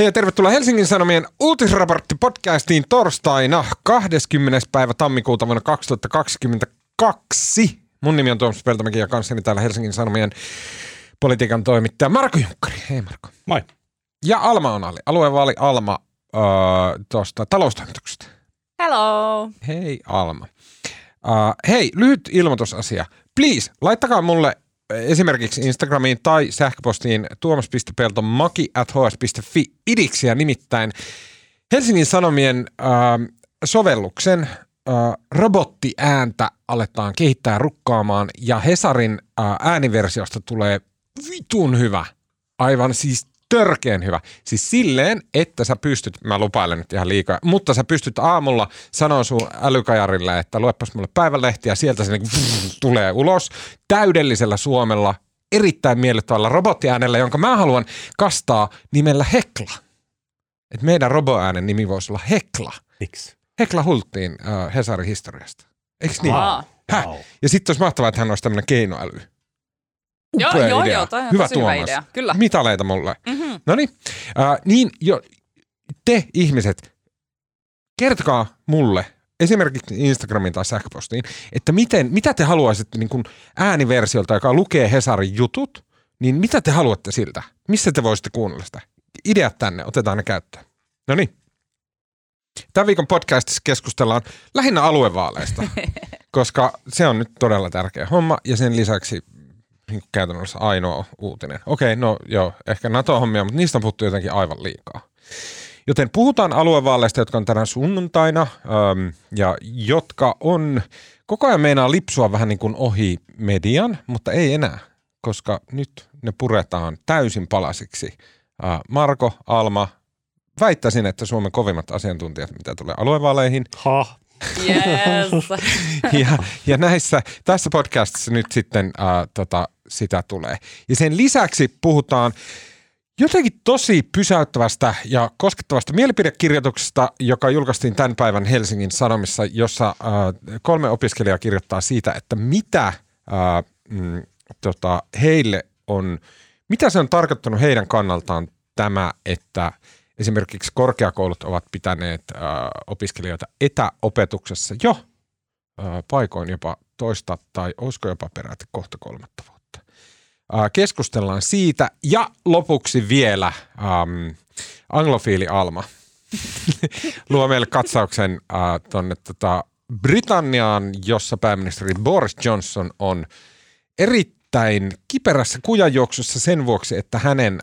Hei ja tervetuloa Helsingin Sanomien uutisraporttipodcastiin torstaina 20. päivä tammikuuta vuonna 2022. Mun nimi on Tuomas Peltomäki ja kanssani täällä Helsingin Sanomien politiikan toimittaja Marko Junkkari. Hei Marko. Moi. Ja Alma on aluevaali Alma tuosta taloustoimituksesta. Hello. Hei Alma. Hei, lyhyt ilmoitusasia. Please, laittakaa mulle esimerkiksi Instagramiin tai sähköpostiin tuomas.peltomaki@hs.fi idiksiä, nimittäin Helsingin Sanomien sovelluksen robottiääntä aletaan kehittää rukkaamaan ja Hesarin ääniversiosta tulee vitun hyvä, aivan siis törkeen hyvä. Siis silleen, että sä pystyt, mä lupailen nyt ihan liikaa, mutta sä pystyt aamulla sanoa sun älykajarille, että luepas mulle päivälehtiä, sieltä se tulee ulos täydellisellä suomella, erittäin miellyttävällä robottiäänellä, jonka mä haluan kastaa nimellä Hekla. Et meidän roboäänen nimi voisi olla Hekla. Miksi? Hekla Hultin Hesarin historiasta. Eiks niin? Wow. Ja sitten olisi mahtavaa, että hän olisi tämmöinen keinoäly. Upea idea. Toi on hyvä Tuomas. Kyllä. Mitaleita mulle. Mm-hmm. No niin te ihmiset, kertokaa mulle esimerkiksi Instagramin tai sähköpostiin, että mitä te haluaisitte niin kun ääniversiolta, joka lukee Hesarin jutut, niin mitä te haluatte siltä? Missä te voisitte kuunnella sitä? Ideat tänne, otetaan ne käyttöön. No niin. Tämän viikon podcastissa keskustellaan lähinnä aluevaaleista, koska se on nyt todella tärkeä homma ja sen lisäksi käytännössä ainoa uutinen. Okei, no joo, ehkä NATO-hommia, mutta niistä on puhuttu jotenkin aivan liikaa. Joten puhutaan aluevaaleista, jotka on tänään sunnuntaina ja jotka on, koko ajan meinaa lipsua vähän niin kuin ohi median, mutta ei enää, koska nyt ne puretaan täysin palasiksi. Marko, Alma, väittäisin, että Suomen kovimmat asiantuntijat, mitä tulee aluevaaleihin. Yes. ja tässä podcastissa nyt sitten sitä tulee. Ja sen lisäksi puhutaan jotenkin tosi pysäyttävästä ja koskettavasta mielipidekirjoituksesta, joka julkaistiin tämän päivän Helsingin Sanomissa, jossa 3 opiskelijaa kirjoittaa siitä, että mitä se on tarkoittanut heidän kannaltaan tämä, että esimerkiksi korkeakoulut ovat pitäneet opiskelijoita etäopetuksessa jo paikoin jopa toista tai olisiko jopa peräti kohta 3 vuotta. Keskustellaan siitä ja lopuksi vielä anglofiili Alma luo meille katsauksen tuonne Britanniaan, jossa pääministeri Boris Johnson on erittäin kiperässä kujanjuoksussa sen vuoksi, että hänen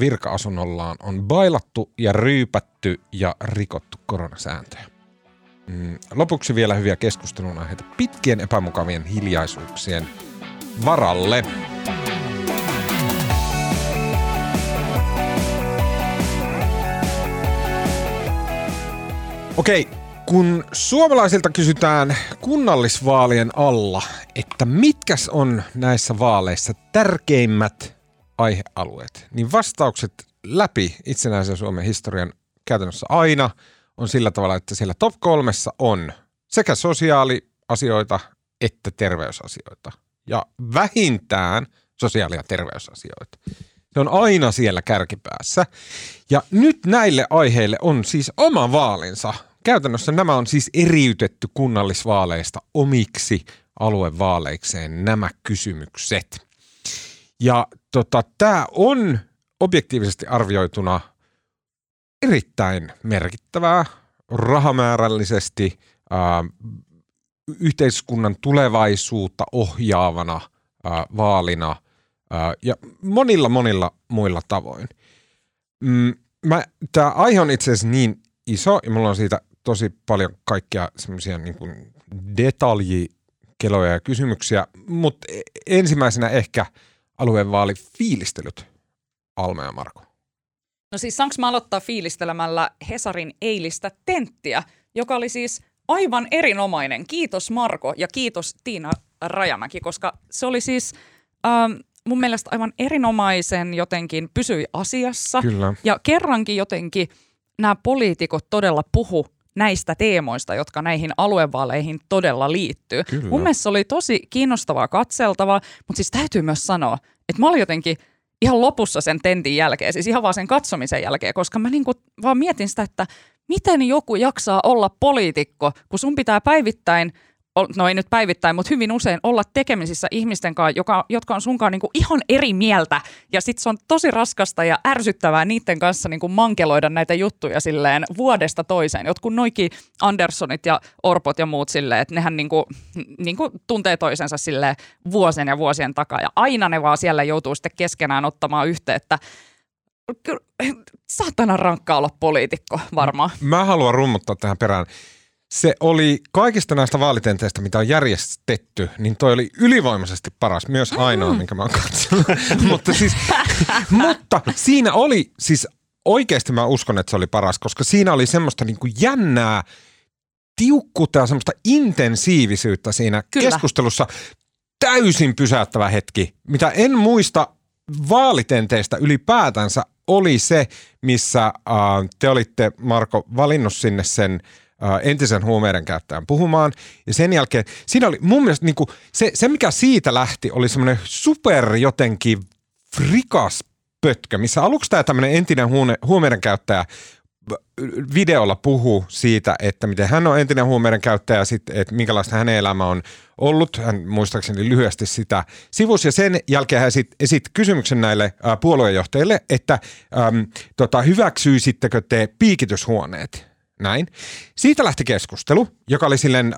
virka-asunnollaan on bailattu ja ryypätty ja rikottu koronasääntöjä. Lopuksi vielä hyviä keskustelun aiheita pitkien epämukavien hiljaisuuksien varalle. Okei, kun suomalaisilta kysytään kunnallisvaalien alla, että mitkäs on näissä vaaleissa tärkeimmät aihealueet, niin vastaukset läpi itsenäisen Suomen historian käytännössä aina on sillä tavalla, että siellä top 3 on sekä sosiaaliasioita että terveysasioita. Ja vähintään sosiaali- ja terveysasioita. Se on aina siellä kärkipäässä. Ja nyt näille aiheille on siis oma vaalinsa. Käytännössä nämä on siis eriytetty kunnallisvaaleista omiksi aluevaaleikseen nämä kysymykset. Ja tämä on objektiivisesti arvioituna erittäin merkittävää rahamäärällisesti yhteiskunnan tulevaisuutta ohjaavana vaalina ja monilla muilla tavoin. Tämä aihe on itse asiassa niin iso ja mulla on siitä tosi paljon kaikkia semmoisia niin kuin detalji-keloja ja kysymyksiä, mutta ensimmäisenä ehkä aluevaalifiilistelyt, Alma ja Marko. No siis saanko mä aloittaa fiilistelemällä Hesarin eilistä tenttiä, joka oli siis aivan erinomainen. Kiitos Marko ja kiitos Tiina Rajamäki, koska se oli siis mun mielestä aivan erinomaisen jotenkin pysyi asiassa. Kyllä. Ja kerrankin jotenkin nämä poliitikot todella puhu näistä teemoista, jotka näihin aluevaaleihin todella liittyy. Kyllä. Mun mielestä se oli tosi kiinnostavaa katseltavaa, mutta siis täytyy myös sanoa, että mä olin jotenkin ihan lopussa sen tentin jälkeen, siis ihan vaan sen katsomisen jälkeen, koska mä niinku vaan mietin sitä, että miten joku jaksaa olla poliitikko, kun sun pitää päivittäin, no ei nyt päivittäin, mutta hyvin usein olla tekemisissä ihmisten kanssa, jotka on sunkaan niinku ihan eri mieltä. Ja sitten se on tosi raskasta ja ärsyttävää niiden kanssa niinku mankeloida näitä juttuja silleen vuodesta toiseen. Jotkut noikin Anderssonit ja Orpot ja muut silleen, että nehän niinku tuntee toisensa silleen vuosien ja vuosien takaa. Ja aina ne vaan siellä joutuu sitten keskenään ottamaan yhteyttä. Saatana rankkaa olla poliitikko varmaan. Mä haluan rummuttaa tähän perään. Se oli kaikista näistä vaalitenteistä, mitä on järjestetty, niin toi oli ylivoimaisesti paras, myös ainoa, minkä mä oon katsonut. Mutta siinä oli, siis oikeasti mä uskon, että se oli paras, koska siinä oli semmoista niinku jännää tiukkuutta ja semmoista intensiivisyyttä siinä keskustelussa. Täysin pysäyttävä hetki, mitä en muista vaalitenteistä ylipäätänsä, oli se, missä te olitte, Marko, valinnut sinne sen entisen huumeiden käyttäjän puhumaan. Ja sen jälkeen siinä oli mun mielestä niinku, se mikä siitä lähti oli semmoinen super jotenkin frikas pötkö, missä aluksi tämä tämmöinen entinen huumeiden käyttäjä videolla puhuu siitä, että miten hän on entinen huumeiden käyttäjä, että minkälaista hänen elämä on ollut. Hän muistaakseni lyhyesti sitä sivussa. Ja sen jälkeen hän esitti kysymyksen näille puoluejohtajille, että hyväksyisittekö te piikityshuoneet? Näin. Siitä lähti keskustelu, joka oli silleen,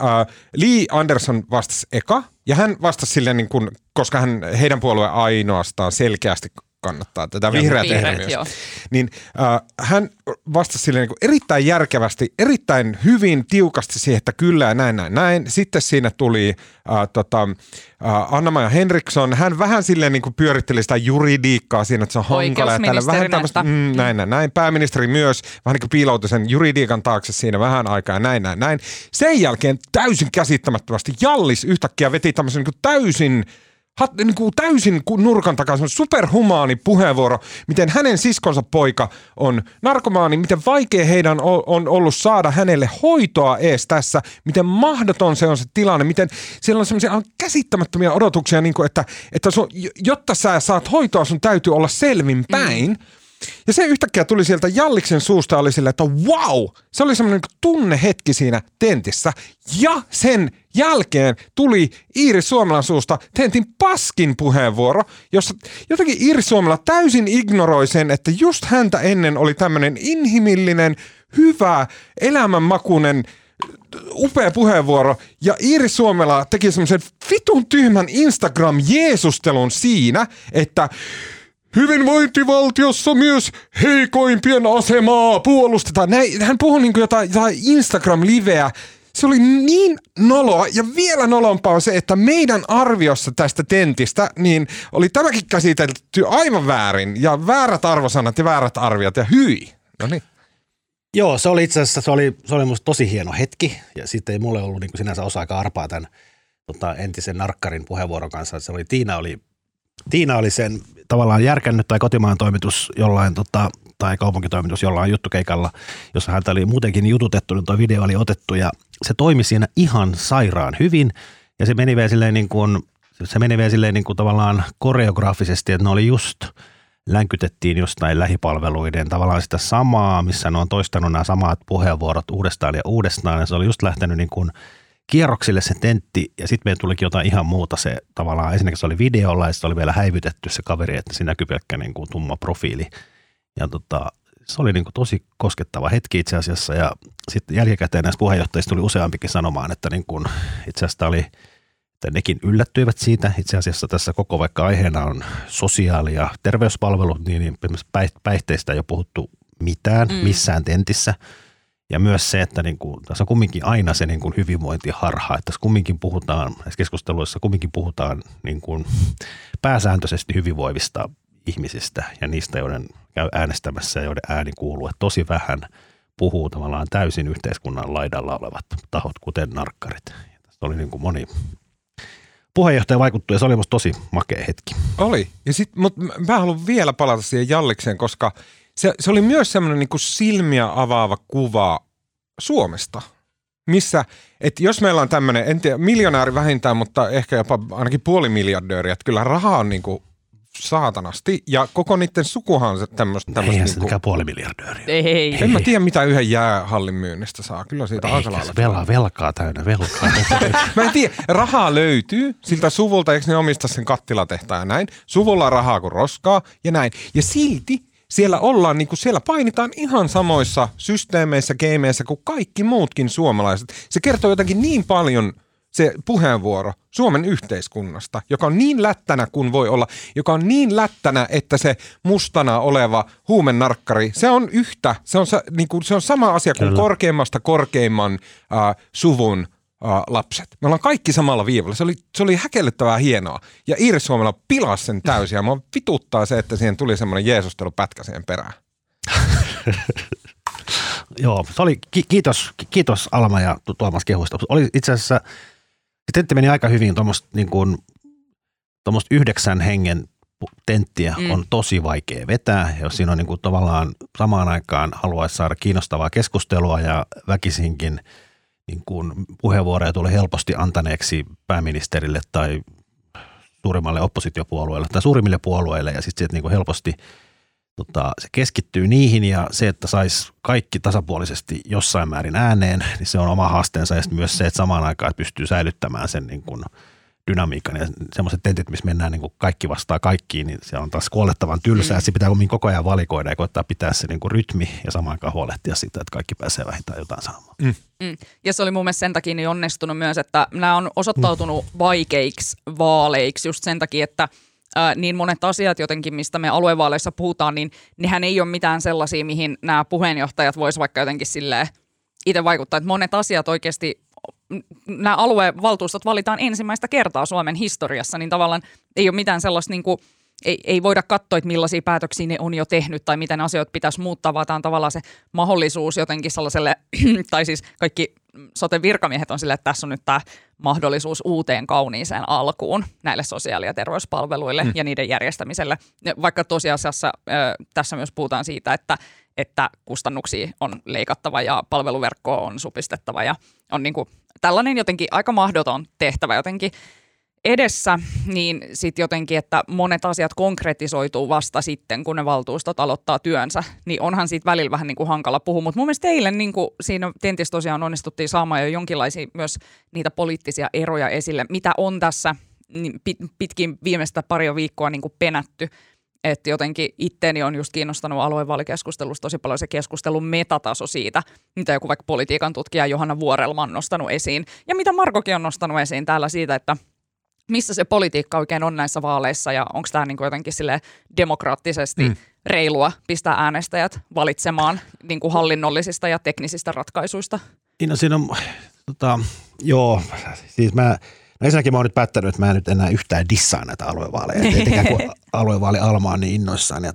Li Andersson vastasi eka, ja hän vastasi silleen, niin kun, koska heidän puolueen ainoastaan selkeästi kannattaa tätä vihreät myös. Niin, hän vastasi silleen niin kun erittäin järkevästi, erittäin hyvin tiukasti siihen, että kyllä ja näin. Sitten siinä tuli Anna-Maja Henriksson. Hän vähän silleen niin kun pyöritteli sitä juridiikkaa siinä, että se on hankala. Näin. Pääministeri myös vähän niin kuin piiloutui sen juridiikan taakse siinä vähän aikaa ja näin. Sen jälkeen täysin käsittämättömästi Jallis yhtäkkiä veti tämmöisen niin kuin täysin nurkan takaa superhumaani puheenvuoro, miten hänen siskonsa poika on narkomaani, miten vaikea heidän on ollut saada hänelle hoitoa ees tässä, miten mahdoton se on se tilanne, miten siellä on semmoisia käsittämättömiä odotuksia, niin kuin että jotta sä saat hoitoa, sun täytyy olla selvin päin. Ja se yhtäkkiä tuli sieltä Jalliksen suusta, oli sillä, että wow, se oli semmoinen tunnehetki siinä tentissä. Ja sen jälkeen tuli Iiris Suomelan suusta tentin paskin puheenvuoro, jossa jotenkin Iiris Suomela täysin ignoroi sen, että just häntä ennen oli tämmöinen inhimillinen, hyvä, elämänmakuinen, upea puheenvuoro. Ja Iiris Suomela teki semmoisen vitun tyhmän Instagram-jeesustelun siinä, että hyvinvointivaltiossa myös heikoimpien asemaa puolustetaan. Hän puhui niin kuin jotain Instagram-liveä. Se oli niin noloa, ja vielä nolompaa on se, että meidän arviossa tästä tentistä niin oli tämäkin käsitelty aivan väärin. Ja väärät arvosanat ja väärät arviot ja hyi. Noniin. Joo, se oli itse asiassa se oli musta tosi hieno hetki. Ja siitä ei mulle ollut niin kuin sinänsä osa-aika arpaa tämän entisen narkkarin puheenvuoron kanssa. Se oli, Tiina oli sen tavallaan järkännyt, tai kotimaan toimitus jollain tai kaupunkitoimitus jollain juttukeikalla, jossa häntä oli muutenkin jututettu, niin tuo video oli otettu ja se toimi siinä ihan sairaan hyvin ja se meni vielä silleen niin kuin, tavallaan koreograafisesti, että ne oli just länkytettiin jostain lähipalveluiden tavallaan sitä samaa, missä ne on toistanut nämä samat puheenvuorot uudestaan ja se oli just lähtenyt niin kuin kierroksille se tentti ja sitten meidän tulikin jotain ihan muuta se tavallaan, ensinnäkin se oli videolla ja sitten oli vielä häivytetty se kaveri, että siinä näkyi pelkkä niin kuin tumma profiili. Ja se oli niin kuin tosi koskettava hetki itse asiassa ja sitten jälkikäteen näistä puheenjohtajista tuli useampikin sanomaan, että niin kuin itse asiassa nekin yllättyivät siitä. Itse asiassa tässä koko vaikka aiheena on sosiaali- ja terveyspalvelut, niin päihteistä ei ole puhuttu mitään missään tentissä. Ja myös se, että niin kuin, tässä on kumminkin aina se niin kuin hyvinvointiharha, että tässä kumminkin puhutaan, näissä keskusteluissa kumminkin puhutaan niin kuin pääsääntöisesti hyvinvoivista ihmisistä ja niistä, joiden käy äänestämässä ja joiden ääni kuuluu. Että tosi vähän puhuu tavallaan täysin yhteiskunnan laidalla olevat tahot, kuten narkkarit. Ja tässä oli niin kuin moni puheenjohtaja vaikuttui ja se oli musta tosi makea hetki. Oli. Ja sitten, mutta mä haluan vielä palata siihen Jallikseen, koska se oli myös semmoinen niin kuin silmiä avaava kuva Suomesta, missä, että jos meillä on tämmöinen, en tiedä, miljonääri vähintään, mutta ehkä jopa ainakin puoli miljardööriä, että kyllä raha on niin kuin saatanasti. Ja koko niiden sukuhan tämmöistä... Eihän se mikään puolimiljardööriä. Ei. En mä tiedä, mitä yhden jäähallin myynnistä saa. Kyllä siitä aikalailla. Velkaa täynnä, velkaa. Mä en tiedä. Rahaa löytyy siltä suvulta, eikö ne omista sen kattilatehtaan ja näin. Suvulla rahaa kuin roskaa ja näin. Ja silti siellä ollaan, niin kuin siellä painitaan ihan samoissa systeemeissä, geimeissä kuin kaikki muutkin suomalaiset. Se kertoo jotakin niin paljon... Se puheenvuoro Suomen yhteiskunnasta, joka on niin lättänä kuin voi olla, joka on niin lättänä, että se mustana oleva huumenarkkari, se on sama asia kuin korkeimmasta korkeimman suvun lapset. Me ollaan kaikki samalla viivalla. Se oli häkellyttävää hienoa. Ja Iiris Suomela pilasi sen täysin ja mua vituttaa se, että siihen tuli semmoinen jeesustelupätkä siihen perään. Joo, se oli, kiitos Alma ja Tuomas kehuista. Oli itse asiassa... Tentti meni aika hyvin, tuommoista niin 9 hengen tenttiä on tosi vaikea vetää. Jos siinä on niin kuin, tavallaan samaan aikaan haluaisi saada kiinnostavaa keskustelua ja väkisinkin niin kuin, puheenvuoroja tulee helposti antaneeksi pääministerille tai suurimmalle oppositiopuolueelle tai suurimmille puolueille. Ja sitten niin helposti se keskittyy niihin ja se, että saisi kaikki tasapuolisesti jossain määrin ääneen, niin se on oma haasteensa ja myös se, että samaan aikaan pystyy säilyttämään sen niin kuin dynamiikan ja semmoiset tentit, missä mennään niin kuin kaikki vastaa kaikkiin, niin se on taas kuolettavan tylsää. Se pitää kumminkin koko ajan valikoida ja koittaa pitää se niin kuin rytmi ja samaan aikaan huolehtia siitä, että kaikki pääsee vähintään jotain saamaan. Ja se oli mun mielestä sen takia niin onnistunut myös, että nämä on osoittautunut vaikeiksi vaaleiksi just sen takia, että niin monet asiat jotenkin, mistä me aluevaaleissa puhutaan, niin nehän ei ole mitään sellaisia, mihin nämä puheenjohtajat vois vaikka jotenkin silleen itse vaikuttaa. Että monet asiat oikeasti, nämä aluevaltuustot valitaan ensimmäistä kertaa Suomen historiassa, niin tavallaan ei ole mitään sellaista, niin kuin, ei voida katsoa, että millaisia päätöksiä ne on jo tehnyt tai miten asioita pitäisi muuttaa, vaan tämä on tavallaan se mahdollisuus jotenkin sellaiselle, tai siis kaikki sote-virkamiehet on silleen, että tässä on nyt tämä mahdollisuus uuteen kauniiseen alkuun näille sosiaali- ja terveyspalveluille ja niiden järjestämiselle. Vaikka tosiasiassa tässä myös puhutaan siitä, että kustannuksia on leikattava ja palveluverkkoa on supistettava ja on niin kuin tällainen jotenkin aika mahdoton tehtävä jotenkin edessä, niin sitten jotenkin, että monet asiat konkretisoituu vasta sitten, kun ne valtuustot aloittaa työnsä, niin onhan siitä välillä vähän niin kuin hankala puhua. Mutta mun mielestä teille niin kuin siinä tentissä tosiaan onnistuttiin saamaan jo jonkinlaisia myös niitä poliittisia eroja esille, mitä on tässä pitkin viimeistä paria viikkoa niin kuin penätty. Että jotenkin itteeni on just kiinnostanut aluevaalikeskustelussa tosi paljon se keskustelun metataso siitä, mitä joku vaikka politiikan tutkija Johanna Vuorelman on nostanut esiin ja mitä Markokin on nostanut esiin täällä siitä, että missä se politiikka oikein on näissä vaaleissa ja onko tämä niinku jotenkin silleen demokraattisesti reilua pistää äänestäjät valitsemaan niinku hallinnollisista ja teknisistä ratkaisuista? Siinä on siis ensinnäkin mä oon nyt päättänyt, että mä en nyt enää yhtään dissaa näitä aluevaaleja. Etenkään kun aluevaali Alma on niin innoissaan ja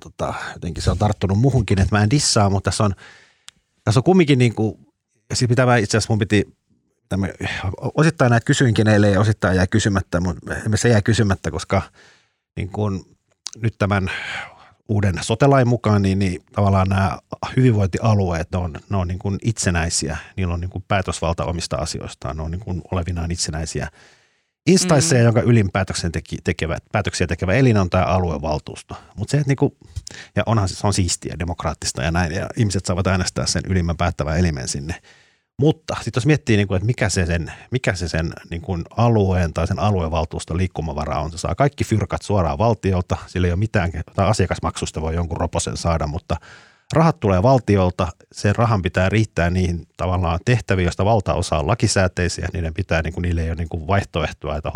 jotenkin se on tarttunut muhunkin, että mä en dissaa, mutta tässä on kumminkin niinku, siis mitä mä itse asiassa mun piti osittain näitä kysyinkin eilen ja osittain jäi kysymättä, mutta se jäi kysymättä, koska niin kun nyt tämän uuden sote-lain mukaan, niin tavallaan nämä hyvinvointialueet, ne on niin kun itsenäisiä, niillä on niin kun päätösvalta omista asioistaan, ne on niin kun olevinaan itsenäisiä instansseja, jonka ylin päätöksiä tekevä elin on tämä aluevaltuusto. Mutta se, että niinku, ja onhan se on siistiä, demokraattista ja näin, ja ihmiset saavat äänestää sen ylimmän päättävän elimen sinne. Mutta sitten jos miettii, että mikä se sen alueen tai sen aluevaltuuston liikkumavara on, se saa kaikki fyrkat suoraan valtiolta, sillä ei ole mitään, tai asiakasmaksusta voi jonkun roposen saada, mutta rahat tulee valtiolta, sen rahan pitää riittää niihin tavallaan tehtäviin, joista valtaosa on lakisääteisiä, niille ei ole vaihtoehtoa, että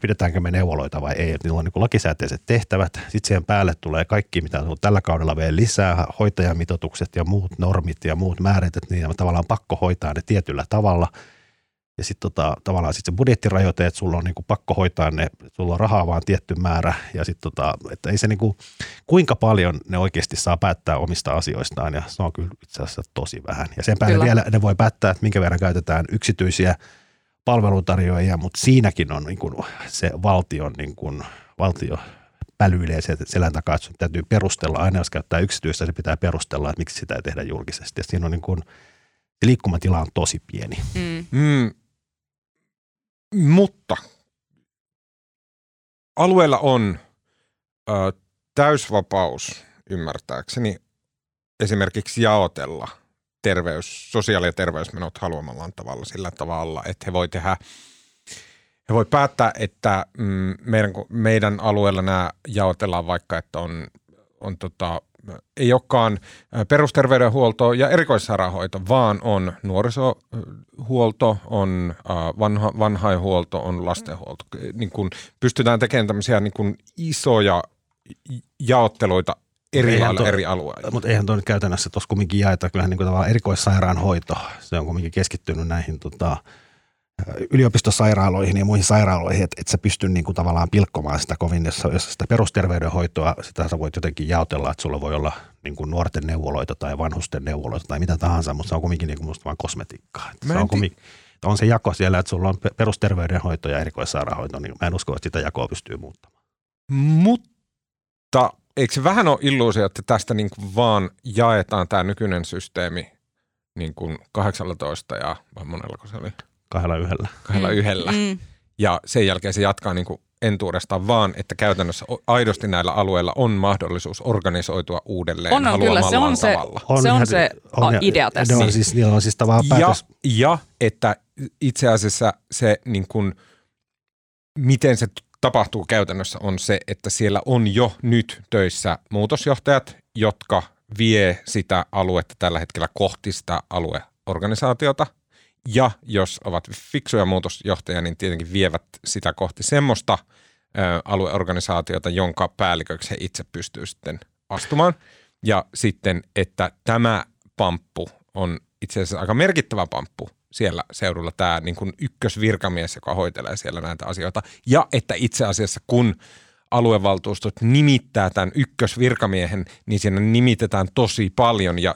pidetäänkö me neuvoloita vai ei, että niillä on lakisääteiset tehtävät. Sitten siihen päälle tulee kaikki, mitä on tällä kaudella vielä lisää, hoitajamitoitukset ja muut normit ja muut määrät, että niitä on tavallaan pakko hoitaa ne tietyllä tavalla. Ja sitten tavallaan sit se budjettirajoite, että sulla on pakko hoitaa ne, sulla on rahaa vaan tietty määrä. Ja sitten että ei se kuinka paljon ne oikeasti saa päättää omista asioistaan ja se on kyllä itse asiassa tosi vähän. Ja sen päälle vielä ne voi päättää, että minkä verran käytetään yksityisiä palveluntarjoajia, mutta siinäkin on se valtio pälyilee selän takaa, että täytyy perustella. Aina jos käyttää yksityistä, se pitää perustella, että miksi sitä ei tehdä julkisesti. Ja siinä on liikkumatila on tosi pieni. Mutta alueella on täysvapaus, ymmärtääkseni, esimerkiksi jaotella sosiaali- ja terveysmenot haluamallaan tavalla sillä tavalla, että he voi päättää, että meidän alueella nämä jaotellaan vaikka, että ei olekaan perusterveydenhuolto ja erikoissairaanhoito, vaan on nuorisohuolto, on vanhainhuolto, on lastenhuolto. Niin kun pystytään tekemään tämmöisiä niin kun isoja jaotteluita eri alueilla. Mutta eihän tuo nyt käytännössä tuossa kumminkin jaeta. Kyllähän niin tavallaan erikoissairaanhoito, se on kumminkin keskittynyt näihin yliopistosairaaloihin ja muihin sairaaloihin, että et sä pysty niinku tavallaan pilkkomaan sitä kovin, jos sitä perusterveydenhoitoa, sitä sä voit jotenkin jaotella, että sulla voi olla niinku nuorten neuvoloita tai vanhusten neuvoloita tai mitä tahansa, mutta se on kumminkin niinku musta vaan kosmetiikkaa. On se jako siellä, että sulla on perusterveydenhoito ja erikoissairaanhoito, niin mä en usko, että sitä jakoa pystyy muuttamaan. Mutta eikö se vähän ole illuusio, että tästä niinku vaan jaetaan tämä nykyinen systeemi niinku 18 ja monellako se oli? 2:1. 2:1. Ja sen jälkeen se jatkaa niin kuin entuudestaan vaan, että käytännössä aidosti näillä alueilla on mahdollisuus organisoitua uudelleen haluamallaan tavalla. Se on se idea tässä. Niillä on siis tavallaan päätös. Ja että itse asiassa se, niin kuin, miten se tapahtuu käytännössä, on se, että siellä on jo nyt töissä muutosjohtajat, jotka vie sitä aluetta tällä hetkellä kohti sitä alueorganisaatiota. Ja jos ovat fiksuja muutosjohtajia, niin tietenkin vievät sitä kohti semmoista alueorganisaatiota, jonka päälliköksi he itse pystyy sitten astumaan. Ja sitten, että tämä pamppu on itse asiassa aika merkittävä pamppu siellä seudulla, tämä niin kuin ykkösvirkamies, joka hoitelee siellä näitä asioita. Ja että itse asiassa, kun aluevaltuustot nimittää tämän ykkösvirkamiehen, niin siinä nimitetään tosi paljon ja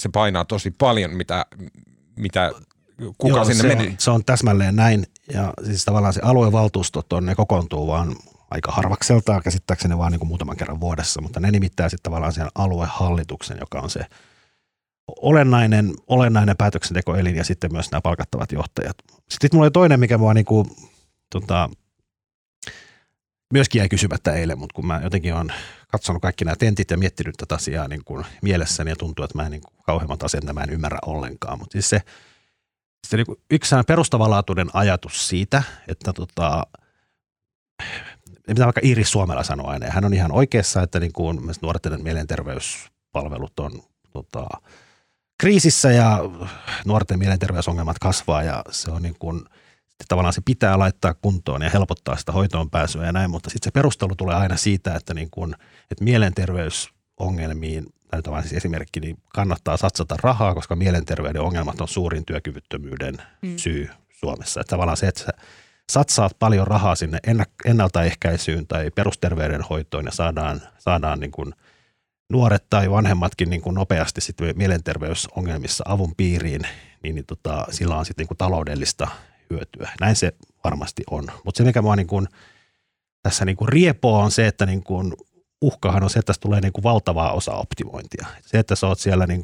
se painaa tosi paljon, mitä kuka sinne meni? Se on täsmälleen näin, ja siis tavallaan se aluevaltuustot on, ne kokoontuu vaan aika harvakseltaan, käsittääkseni vaan niin kuin muutaman kerran vuodessa, mutta ne nimittää sitten tavallaan sen aluehallituksen, joka on se olennainen päätöksentekoelin, ja sitten myös nämä palkattavat johtajat. Sitten mulla oli toinen, mikä mua niin kuin, myöskin jäi kysymättä eilen, mutta kun mä jotenkin olen katsonut kaikki nämä tentit ja miettinyt tätä asiaa niin kuin mielessäni ja tuntuu, että mä en niin kuin kauheimmat asiat mä en ymmärrä ollenkaan, mutta siis se niin kuin yksi perustavanlaatuinen ajatus siitä, että mitä vaikka Iiris Suomela sanoo aina, ja hän on ihan oikeassa, että niin kuin nuorten mielenterveyspalvelut on kriisissä ja nuorten mielenterveysongelmat kasvaa ja se on niin kuin tavallaan se pitää laittaa kuntoon ja helpottaa sitä hoitoon pääsyä ja näin, mutta sitten se perustelu tulee aina siitä, että, niin kun, että mielenterveysongelmiin, näytän siis esimerkki, niin kannattaa satsata rahaa, koska mielenterveyden ongelmat on suurin työkyvyttömyyden syy Suomessa. Että tavallaan se, että sä satsaat paljon rahaa sinne ennaltaehkäisyyn tai perusterveydenhoitoon ja saadaan niin kun nuoret tai vanhemmatkin niin kuin nopeasti sitten mielenterveysongelmissa avun piiriin, niin sillä on sitten niin kuin taloudellista hyötyä. Näin se varmasti on. Mutta se, mikä minua niin tässä niin riepoo, on se, että niin uhkahan on se, että tässä tulee niin valtavaa osaoptimointia. Se, että sä oot siellä niin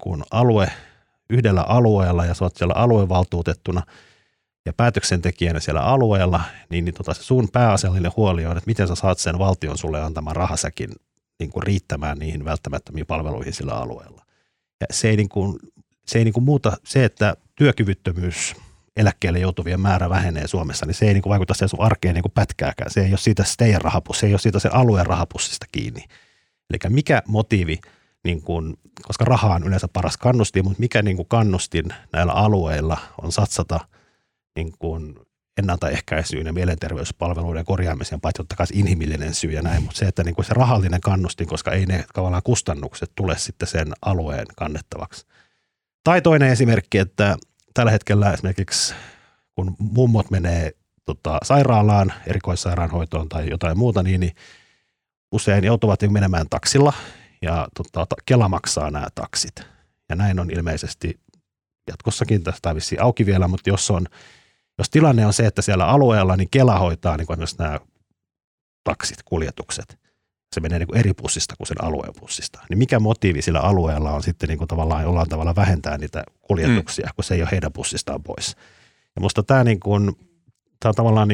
yhdellä alueella ja sä oot siellä aluevaltuutettuna ja päätöksentekijänä siellä alueella, niin se sun pääasiallinen huoli on, että miten sä saat sen valtion sulle antaman rahasäkin niin riittämään niihin välttämättömiin palveluihin sillä alueella. Ja se ei muuta se, että työkyvyttömyys eläkkeelle joutuvien määrä vähenee Suomessa, niin se ei vaikuta siihen sun arkeen pätkääkään. Se ei ole siitä teidän rahapussi, se ei ole siitä sen alueen rahapussista kiinni. Eli mikä motiivi, koska raha on yleensä paras kannustin, mutta mikä kannustin näillä alueilla on satsata ennaltaehkäisyyn ja mielenterveyspalveluiden korjaamiseen, paitsi totta kai inhimillinen syy ja näin, mutta se, että se rahallinen kannustin, koska ei ne tavallaan kustannukset tule sitten sen alueen kannettavaksi. Tai toinen esimerkki, että tällä hetkellä esimerkiksi, kun mummot menee sairaalaan, erikoissairaanhoitoon tai jotain muuta, niin usein joutuvat menemään taksilla ja Kela maksaa nämä taksit. Ja näin on ilmeisesti jatkossakin, tästä vissiin auki vielä, mutta jos tilanne on se, että siellä alueella, niin Kela hoitaa niin myös nämä taksit, kuljetukset. Se menee niin eri bussista kuin sen alueen bussista. Niin mikä motiivi sillä alueella on sitten niin tavallaan jollain tavalla vähentää niitä kuljetuksia, kun se ei ole heidän bussistaan pois. Ja musta tämä on tavallaan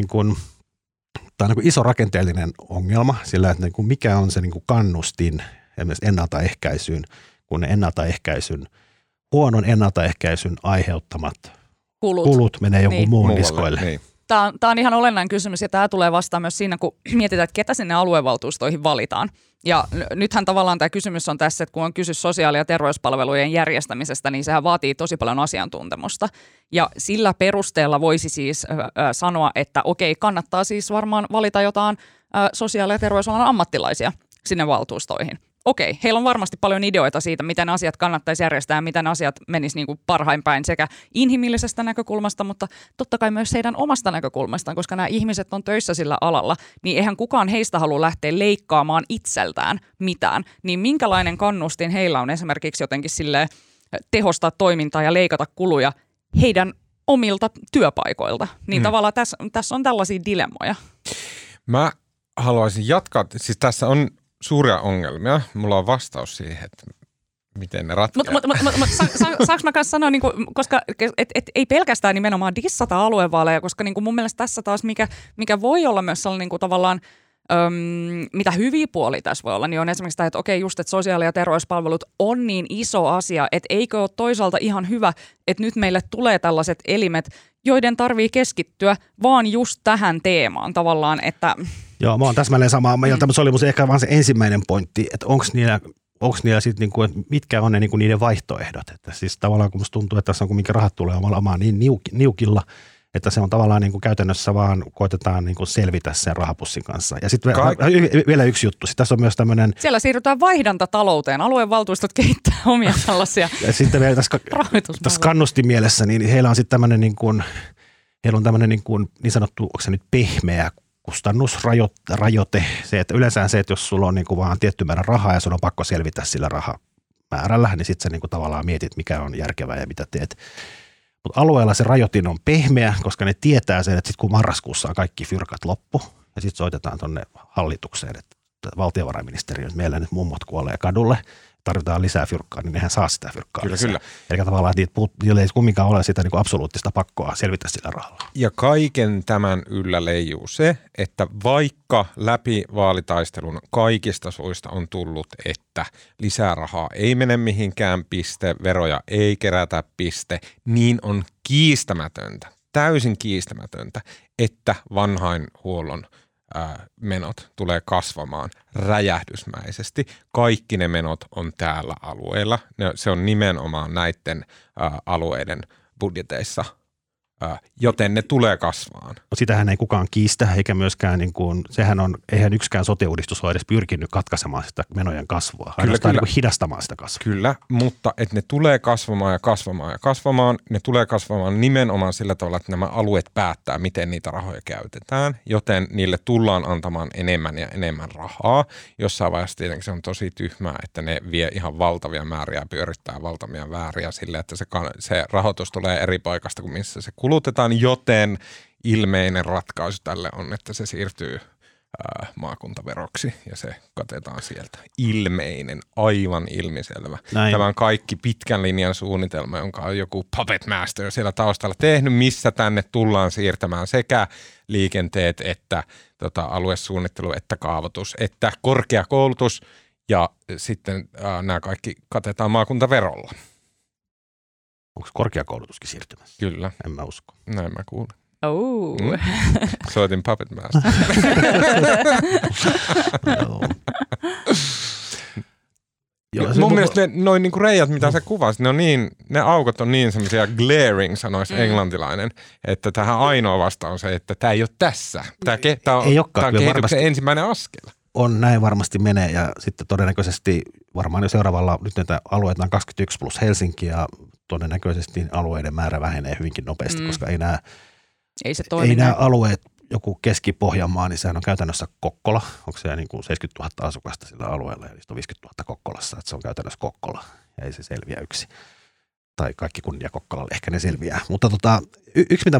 tämä on niin iso rakenteellinen ongelma sillä, että niin mikä on se niin kannustin ennaltaehkäisyyn, kun huonon ennaltaehkäisyn aiheuttamat kulut menee jonkun muun niskoille. Niin. Tämä on ihan olennainen kysymys ja tämä tulee vastaan myös siinä, kun mietitään, että ketä sinne aluevaltuustoihin valitaan. Ja nythän tavallaan tämä kysymys on tässä, että kun on kysymys sosiaali- ja terveyspalvelujen järjestämisestä, niin sehän vaatii tosi paljon asiantuntemusta. Ja sillä perusteella voisi siis sanoa, että okei, kannattaa siis varmaan valita jotain sosiaali- ja terveysalan ammattilaisia sinne valtuustoihin. Okei, heillä on varmasti paljon ideoita siitä, miten asiat kannattaisi järjestää ja miten asiat menisi niin kuin parhain päin sekä inhimillisestä näkökulmasta, mutta totta kai myös heidän omasta näkökulmastaan, koska nämä ihmiset on töissä sillä alalla, niin eihän kukaan heistä halua lähteä leikkaamaan itseltään mitään. Niin minkälainen kannustin heillä on esimerkiksi jotenkin silleen tehostaa toimintaa ja leikata kuluja heidän omilta työpaikoilta? Niin tavallaan tässä on tällaisia dilemmoja. Mä haluaisin jatkaa, siis tässä on suuria ongelmia. Mulla on vastaus siihen, että miten ne ratkeaa. Saanko mä kanssa sanoa, koska et ei pelkästään nimenomaan dissata aluevaaleja, koska mun mielestä tässä taas, mikä voi olla myös sellainen tavallaan, mitä hyviä puolia tässä voi olla, niin on esimerkiksi tämä, että okei just, että sosiaali- ja terveyspalvelut on niin iso asia, että eikö ole toisaalta ihan hyvä, että nyt meille tulee tällaiset elimet, joiden tarvii keskittyä vaan just tähän teemaan tavallaan, että... Joo, mä oon täsmälleen samaa mieltä, mutta se oli musta ehkä vaan se ensimmäinen pointti, että onko niillä sitten, mitkä on ne niiden vaihtoehdot. Että siis tavallaan kun musta tuntuu, että tässä on kumminkin rahat tulee omalla niin niukilla, että se on tavallaan käytännössä vaan koitetaan selvitä sen rahapussin kanssa. Ja sitten vielä yksi juttu. Sitten tässä on myös tämmöinen... Siellä siirrytään vaihdantatalouteen. Aluevaltuustot kehittää omia tällaisia rahoitusmalleja. Ja sitten vielä tässä kannustimielessä, niin heillä on sitten tämmöinen niin sanottu, onko se nyt pehmeä kustannusrajoite. Se, että yleensä se, että jos sulla on vaan tietty määrä rahaa ja sun on pakko selvitä sillä rahamäärällä, niin sitten sä tavallaan mietit, mikä on järkevää ja mitä teet. Mutta alueella se rajoitin on pehmeä, koska ne tietää sen, että sitten kun marraskuussa on kaikki fyrkat loppu ja sitten soitetaan tuonne hallitukseen, että valtiovarainministeriön, että meillä nyt mummot kuolee kadulle, tarvitaan lisää fyrkkaa, niin nehän saa sitä fyrkkaa. Kyllä. Eli tavallaan niillä ei kumminkaan ole sitä absoluuttista pakkoa selvitä sillä rahalla. Ja kaiken tämän yllä leijuu se, että vaikka läpi vaalitaistelun kaikista suista on tullut, että lisää rahaa ei mene mihinkään piste, veroja ei kerätä piste, niin on kiistämätöntä, täysin kiistämätöntä, että vanhainhuollon menot tulee kasvamaan räjähdysmäisesti. Kaikki ne menot on täällä alueella. Se on nimenomaan näiden alueiden budjeteissa, joten ne tulee kasvaan. Sitähän ei kukaan kiistä, eikä myöskään, eihän yksikään sote-uudistus ole edes pyrkinyt katkaisemaan sitä menojen kasvua, ainoastaan hidastamaan sitä kasvua. Kyllä, mutta että ne tulee kasvamaan ja kasvamaan ja kasvamaan. Ne tulee kasvamaan nimenomaan sillä tavalla, että nämä alueet päättää, miten niitä rahoja käytetään, joten niille tullaan antamaan enemmän ja enemmän rahaa. Jossain vaiheessa tietenkin se on tosi tyhmää, että ne vie ihan valtavia määriä ja pyörittää valtavia määriä sillä, että se rahoitus tulee eri paikasta kuin missä se kulutetaan, joten ilmeinen ratkaisu tälle on, että se siirtyy maakuntaveroksi ja se katetaan sieltä. Ilmeinen, aivan ilmiselvä. Näin. Tämä on kaikki pitkän linjan suunnitelma, jonka on joku puppet master siellä taustalla tehnyt, missä tänne tullaan siirtämään sekä liikenteet että aluesuunnittelu, että kaavoitus, että korkeakoulutus ja sitten nämä kaikki katetaan maakuntaverolla. Onko korkeakoulutuskin siirtymässä? Kyllä. En mä usko. Näin mä kuulin. Oh. Mm. Soitin puppet master. No. Mun mielestä noin reijät, mitä sä kuvasit, ne aukot on niin semmoisia glaring, sanoisi englantilainen, että tähän ainoa vasta on se, että tää ei ole tässä. Tää on kehityksen ensimmäinen askel. On, näin varmasti menee ja sitten todennäköisesti varmaan jo seuraavalla nyt näitä alueita on 21 plus Helsinki ja todennäköisesti alueiden määrä vähenee hyvinkin nopeasti, koska ei nämä alueet, joku Keski-Pohjanmaa, niin sehän on käytännössä Kokkola. Onko se 70 000 asukasta sillä alueella ja niistä on 50 000 Kokkolassa, että se on käytännössä Kokkola ja ei se selviä yksi. Tai kaikki kunnia Kokkolalle, ehkä ne selviää. Mutta yksi,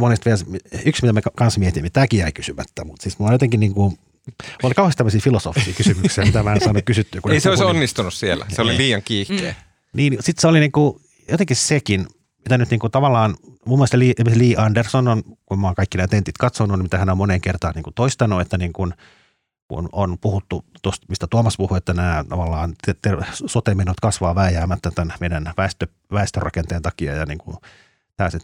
mitä me kanssa mietimme, tämäkin jäi kysymättä, mutta siis mulla on jotenkin oli kauheasti tämmöisiä filosofisia kysymyksiä, mitä mä en saanut kysyttyä. Ei se olisi onnistunut siellä, se oli liian kiihkeä. Niin, sitten se oli jotenkin sekin, mitä nyt tavallaan Mun mielestä Li Andersson on, kun mä oon kaikki nämä tentit katsonut, niin mitä hän on moneen kertaan niin kuin toistanut, että niin kuin on puhuttu tuosta, mistä Tuomas puhui, että nämä tavallaan sote-menot kasvaa vääjäämättä tämän meidän väestörakenteen takia ja niin kuin tämä se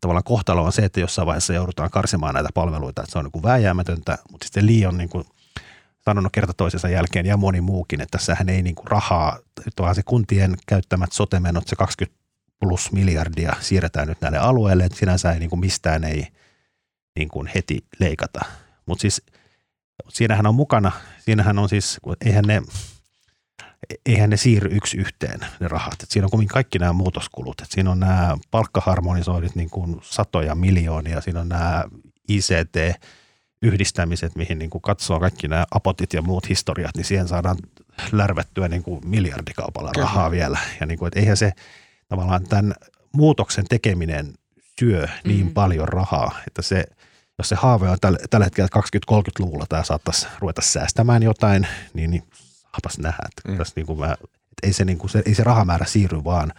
tavallaan kohtalo on se, että jossain vaiheessa joudutaan karsimaan näitä palveluita, että se on niin kuin vääjäämätöntä, mutta sitten Li on niin kuin sanonut kerta toisensa jälkeen ja moni muukin, että tässähän ei niin kuin rahaa, vaan se kuntien käyttämät sote-menot, se 20+ miljardia siirretään nyt näille alueille, että sinänsä ei niin kuin mistään ei niin kuin heti leikata. Mutta siis siinähän on mukana, siinähän on siis, eihän ne siirry yksi yhteen ne rahat. Et siinä on kuitenkin kaikki nämä muutoskulut. Et siinä on nämä palkkaharmonisoidit niin kuin satoja miljoonia, siinä on nämä ICT-yhdistämiset, mihin niin kuin katsoo kaikki nämä apotit ja muut historiat, niin siihen saadaan lärvettyä niin kuin miljardikaupalla rahaa vielä. Ja niin kuin, et eihän se tavallaan tämän muutoksen tekeminen syö niin paljon rahaa, että se, jos se haave on tällä hetkellä 20-30-luvulla tämä saattaisi ruveta säästämään jotain, niin saapas nähdä. Tässä niin kuin ei se rahamäärä siirry vaan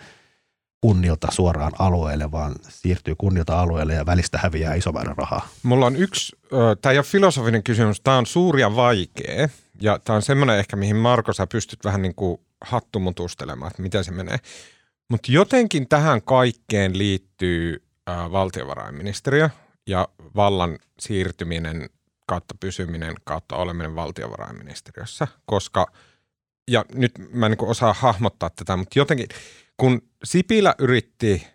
kunnilta suoraan alueelle, vaan siirtyy kunnilta alueelle ja välistä häviää iso määrä rahaa. Mulla on yksi, tämä ei ole filosofinen kysymys, tämä on suuri ja vaikea ja tämä on semmoinen ehkä, mihin Marko sä pystyt vähän niin kuin hattumutustelemaan, että miten se menee. Mutta jotenkin tähän kaikkeen liittyy valtiovarainministeriö ja vallan siirtyminen kautta pysyminen kautta oleminen valtiovarainministeriössä, koska, ja nyt mä en niin osaa hahmottaa tätä, mutta jotenkin kun Sipilä yritti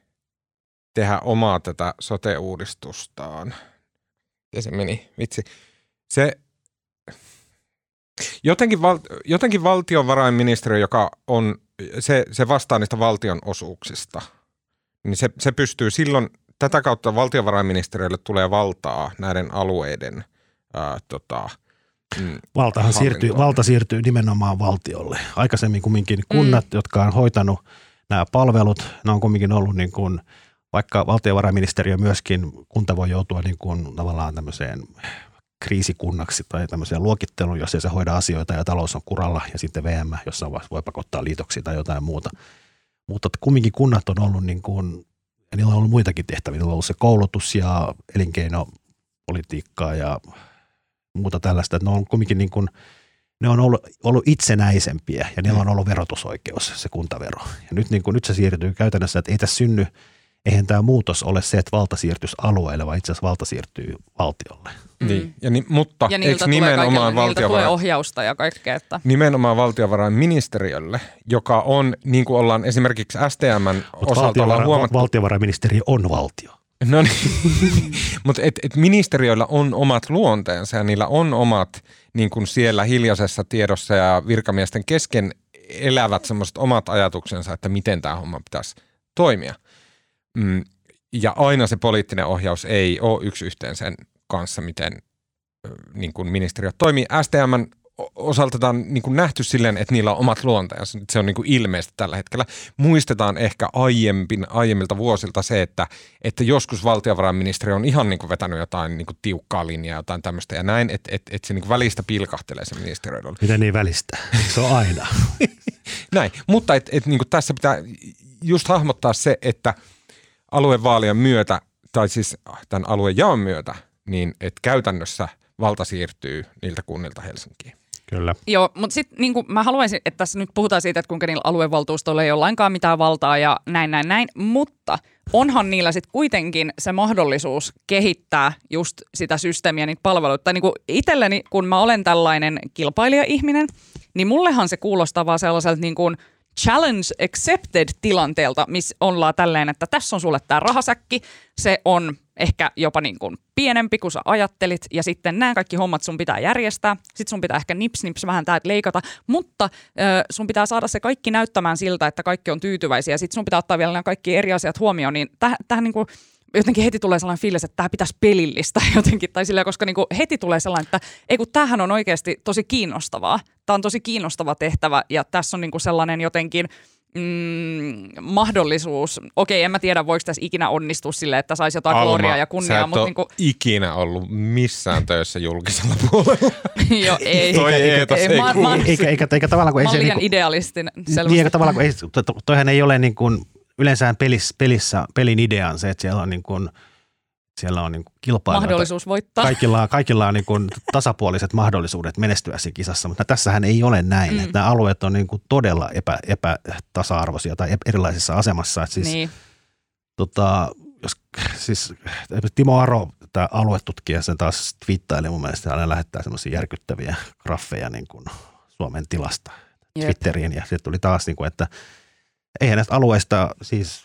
tehdä omaa tätä sote-uudistustaan, ja se meni, vitsi, se jotenkin valtiovarainministeriö, joka on, se vastaa niistä valtion osuuksista, niin se pystyy silloin, tätä kautta valtiovarainministeriölle tulee valtaa näiden alueiden Valta siirtyy nimenomaan valtiolle. Aikaisemmin kumminkin kunnat, jotka on hoitanut nämä palvelut, nämä on kumminkin ollut niin kuin, vaikka valtiovarainministeriö myöskin, kunta voi joutua niin kuin tavallaan tämmöiseen kriisikunnaksi tai tämmöiseen luokitteluun, jos ei se hoida asioita ja talous on kuralla ja sitten VM jossain vaiheessa voi pakottaa liitoksi tai jotain muuta. Mutta kumminkin kunnat on ollut niin kuin, ja niillä on ollut muitakin tehtäviä, niillä on ollut se koulutus ja elinkeinopolitiikkaa ja muuta tällaista, että ne on kumminkin niin kuin, ne on ollut itsenäisempiä ja niillä on ollut verotusoikeus, se kuntavero. Ja nyt, niin kuin, nyt se siirtyy käytännössä, että ei tässä synny, eihän tämä muutos ole se, että valta siirtyisi alueelle, vaan itse asiassa valta siirtyy valtiolle. Niin, ja mutta ja eikö nimenomaan ohjausta ja kaikkea, että nimenomaan valtiovarainministeriölle, joka on, niin kuin ollaan esimerkiksi STM:n osalta ollaan huomattu. Valtiovarainministeriö on valtio. No niin, mutta ministeriöillä on omat luonteensa ja niillä on omat niin kuin siellä hiljaisessa tiedossa ja virkamiesten kesken elävät semmoiset omat ajatuksensa, että miten tämä homma pitäisi toimia. Ja aina se poliittinen ohjaus ei ole yksi yhteen sen kanssa, miten niin kuin ministeriöt toimii. STM:n osalta tämä on niin kuin nähty silleen, että niillä on omat luonteensa. Se on niin kuin ilmeistä tällä hetkellä. Muistetaan ehkä aiemmilta vuosilta se, että joskus valtiovarainministeri on ihan niin kuin vetänyt jotain niin kuin tiukkaa linjaa, jotain tämmöistä ja näin, että se niin kuin välistä pilkahtelee se ministeriöllä. Mitä niin välistä? Se on aina. Näin, mutta niin kuin tässä pitää just hahmottaa se, että aluevaalien myötä, tai siis tämän aluejaon myötä, niin että käytännössä valta siirtyy niiltä kunnilta Helsinkiin. Kyllä. Joo, mutta sitten niin mä haluaisin, että tässä nyt puhutaan siitä, että kuinka niillä aluevaltuustoilla ei ole lainkaan mitään valtaa ja näin, mutta onhan niillä sitten kuitenkin se mahdollisuus kehittää just sitä systeemiä, niitä palveluita. Tai niin kuin itselleni, kun mä olen tällainen kilpailija-ihminen, niin mullehan se kuulostaa vaan sellaiselta niin kuin challenge accepted -tilanteelta, missä ollaan tälleen, että tässä on sulle tämä rahasäkki, se on ehkä jopa niin kuin pienempi kuin sä ajattelit ja sitten nämä kaikki hommat sun pitää järjestää, sitten sun pitää ehkä nips vähän täältä leikata, mutta sun pitää saada se kaikki näyttämään siltä, että kaikki on tyytyväisiä ja sitten sun pitää ottaa vielä nämä kaikki eri asiat huomioon, niin tähän niin kuin jotenkin heti tulee sellainen fiilis, että tämä pitäisi pelillistä jotenkin, tai sillä, koska niinku heti tulee sellainen, että ei kun tämähän on oikeasti tosi kiinnostavaa. Tämä on tosi kiinnostava tehtävä, ja tässä on niinku sellainen jotenkin mahdollisuus. Okei, en mä tiedä, voiko tässä ikinä onnistua sille, että saisi jotain gloriaa ja kunniaa. Alma, sä et ole ikinä ollut missään töissä julkisella puolella. Joo, ei. Toi ei tavallaan, kun ei se niinku, idealistinen. Niin, tavallaan, kun ei, toihan ei ole niin kuin yleensä pelin idea on se, että siellä on niin kuin kilpailijoita. Mahdollisuus voittaa. Kaikilla on niin kuin tasapuoliset mahdollisuudet menestyä siinä kisassa, mutta tässähän ei ole näin. Mm. Nämä alueet on niin kuin todella epätasa-arvoisia tai erilaisissa asemassa. Että siis, niin. Timo Aro, tämä aluetutkija, sen taas twiittaili mun mielestä, hän lähettää semmoisia järkyttäviä graffeja niin kuin Suomen tilasta Twitteriin. Ja sitten tuli taas, niin kuin, että eihän näistä alueista siis...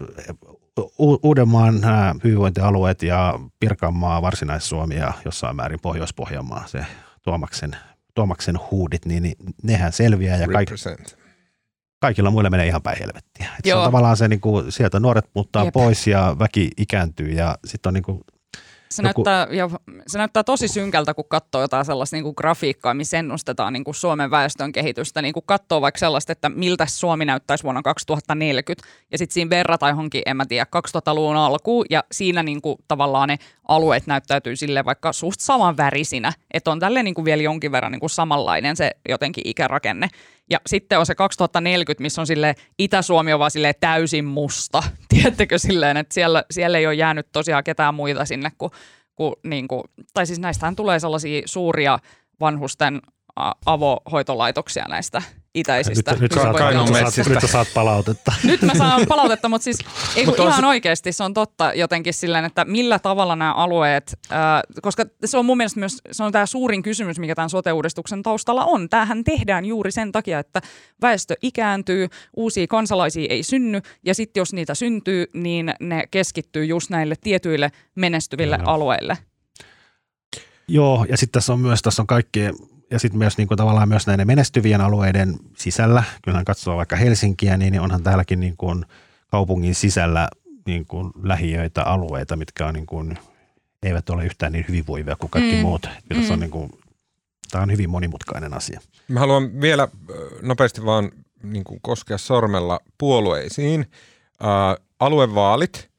Uudenmaan hyvinvointialueet ja Pirkanmaa, Varsinais-Suomi ja jossain määrin Pohjois-Pohjanmaa, se Tuomaksen huudit, niin nehän selviää ja kaikilla muilla menee ihan päin helvettiä. Se on tavallaan se, niin kuin, sieltä nuoret muuttaa pois ja väki ikääntyy ja sitten on niin kuin, se näyttää tosi synkältä, kun katsoo jotain sellaista niin kuin grafiikkaa, missä ennustetaan niin kuin Suomen väestön kehitystä. Niin kuin katsoo vaikka sellaista, että miltä Suomi näyttäisi vuonna 2040 ja sitten siinä verrataan johonkin, en mä tiedä, 2000-luvun alkuun ja siinä niin kuin tavallaan ne alueet näyttäytyy silleen vaikka suht saman värisinä, että on tälleen niin kuin vielä jonkin verran niin kuin samanlainen se jotenkin ikärakenne. Ja sitten on se 2040, missä on silleen, Itä-Suomi on vaan silleen täysin musta, tiedättekö silleen, että siellä ei ole jäänyt tosiaan ketään muita sinne, tai siis näistähän tulee sellaisia suuria vanhusten avohoitolaitoksia näistä itäisistä. Nyt sä saat palautetta. Nyt mä saan palautetta, mutta siis ei kun ihan oikeasti se on totta jotenkin silleen, että millä tavalla nämä alueet, koska se on mun mielestä myös, se on tämä suurin kysymys, mikä tämän sote-uudistuksen taustalla on. Tämähän tehdään juuri sen takia, että väestö ikääntyy, uusia kansalaisia ei synny ja sitten jos niitä syntyy, niin ne keskittyy just näille tietyille menestyville alueille. Joo, ja sitten tässä on kaikkea. Ja sitten myös niin kuin tavallaan myös näiden menestyvien alueiden sisällä, kyllähän katsoo vaikka Helsinkiä, niin onhan täälläkin niin kuin kaupungin sisällä niin kuin lähiöitä, alueita, mitkä on niin kuin, eivät ole yhtään niin hyvinvoivia kuin kaikki muut. Tässä on niin kuin, tämä on hyvin monimutkainen asia. Mä haluan vielä nopeasti vaan niin kuin koskea sormella puolueisiin. Aluevaalit,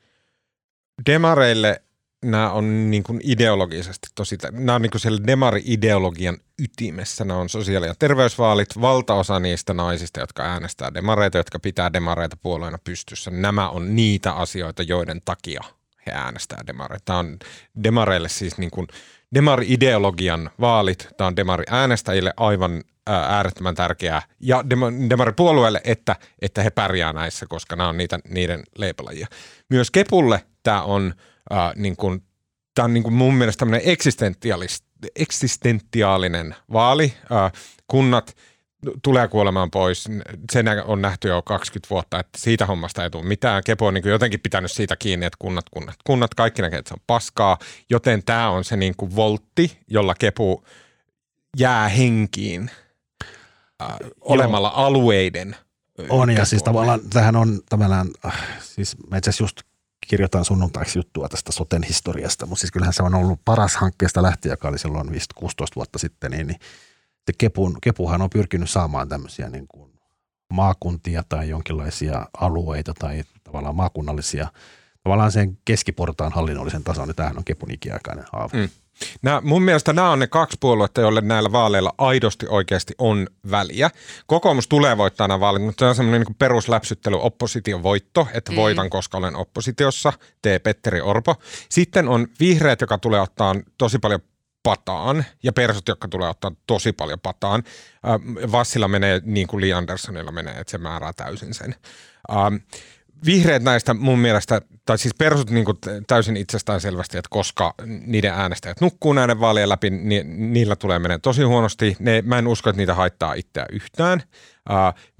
demareille. Nämä on niin kuin ideologisesti tosi, nämä on niin kuin siellä demari-ideologian ytimessä, nämä on sosiaali- ja terveysvaalit, valtaosa niistä naisista, jotka äänestää demareita, jotka pitää demareita puolueena pystyssä. Nämä on niitä asioita, joiden takia he äänestää demareita. Tämä on demareille siis niin kuin demari-ideologian vaalit, tämä on demari-äänestäjille aivan äärettömän tärkeää ja demari-puolueelle, että he pärjää näissä, koska nämä on niiden leipälajia. Myös Kepulle tämä on... tämä on niin kuin mun mielestä tämmöinen eksistentiaalinen vaali. Kunnat tulee kuolemaan pois. Sen on nähty jo 20 vuotta, että siitä hommasta ei tule mitään. Kepo on niin kuin jotenkin pitänyt siitä kiinni, että kunnat, kaikki näkee, että se on paskaa. Joten tämä on se niin kuin voltti, jolla Kepu jää henkiin olemalla alueiden. On ja siis tavallaan tähän on tavallaan, siis mä itse asiassa just kirjoitan sunnuntaiksi juttua tästä soten historiasta, mutta siis kyllähän se on ollut paras hankkeesta lähtien, joka oli silloin 16 vuotta sitten, niin se Kepuhan on pyrkinyt saamaan tämmöisiä niin kuin maakuntia tai jonkinlaisia alueita tai tavallaan maakunnallisia, tavallaan sen keskiportaan hallinnollisen tason, niin tämähän on Kepun ikiaikainen haave. Mm. Mun mielestä nämä on ne kaksi puoluetta, joille näillä vaaleilla aidosti oikeasti on väliä. Kokoomus tulee voittaa nämä vaalit, mutta se on semmoinen niin perusläpsyttely opposition voitto, että voitan, koska olen oppositiossa, tee Petteri Orpo. Sitten on vihreät, joka tulee ottaa tosi paljon pataan ja persut, jotka tulee ottaa tosi paljon pataan. Vassilla menee niin kuin Li Anderssonilla menee, että se määrää täysin sen. Vihreät näistä mun mielestä, tai siis persut niin kuin täysin itsestään selvästi, että koska niiden äänestäjät nukkuu näiden vaalien läpi, niin niillä tulee menee tosi huonosti. Mä en usko, että niitä haittaa itseä yhtään.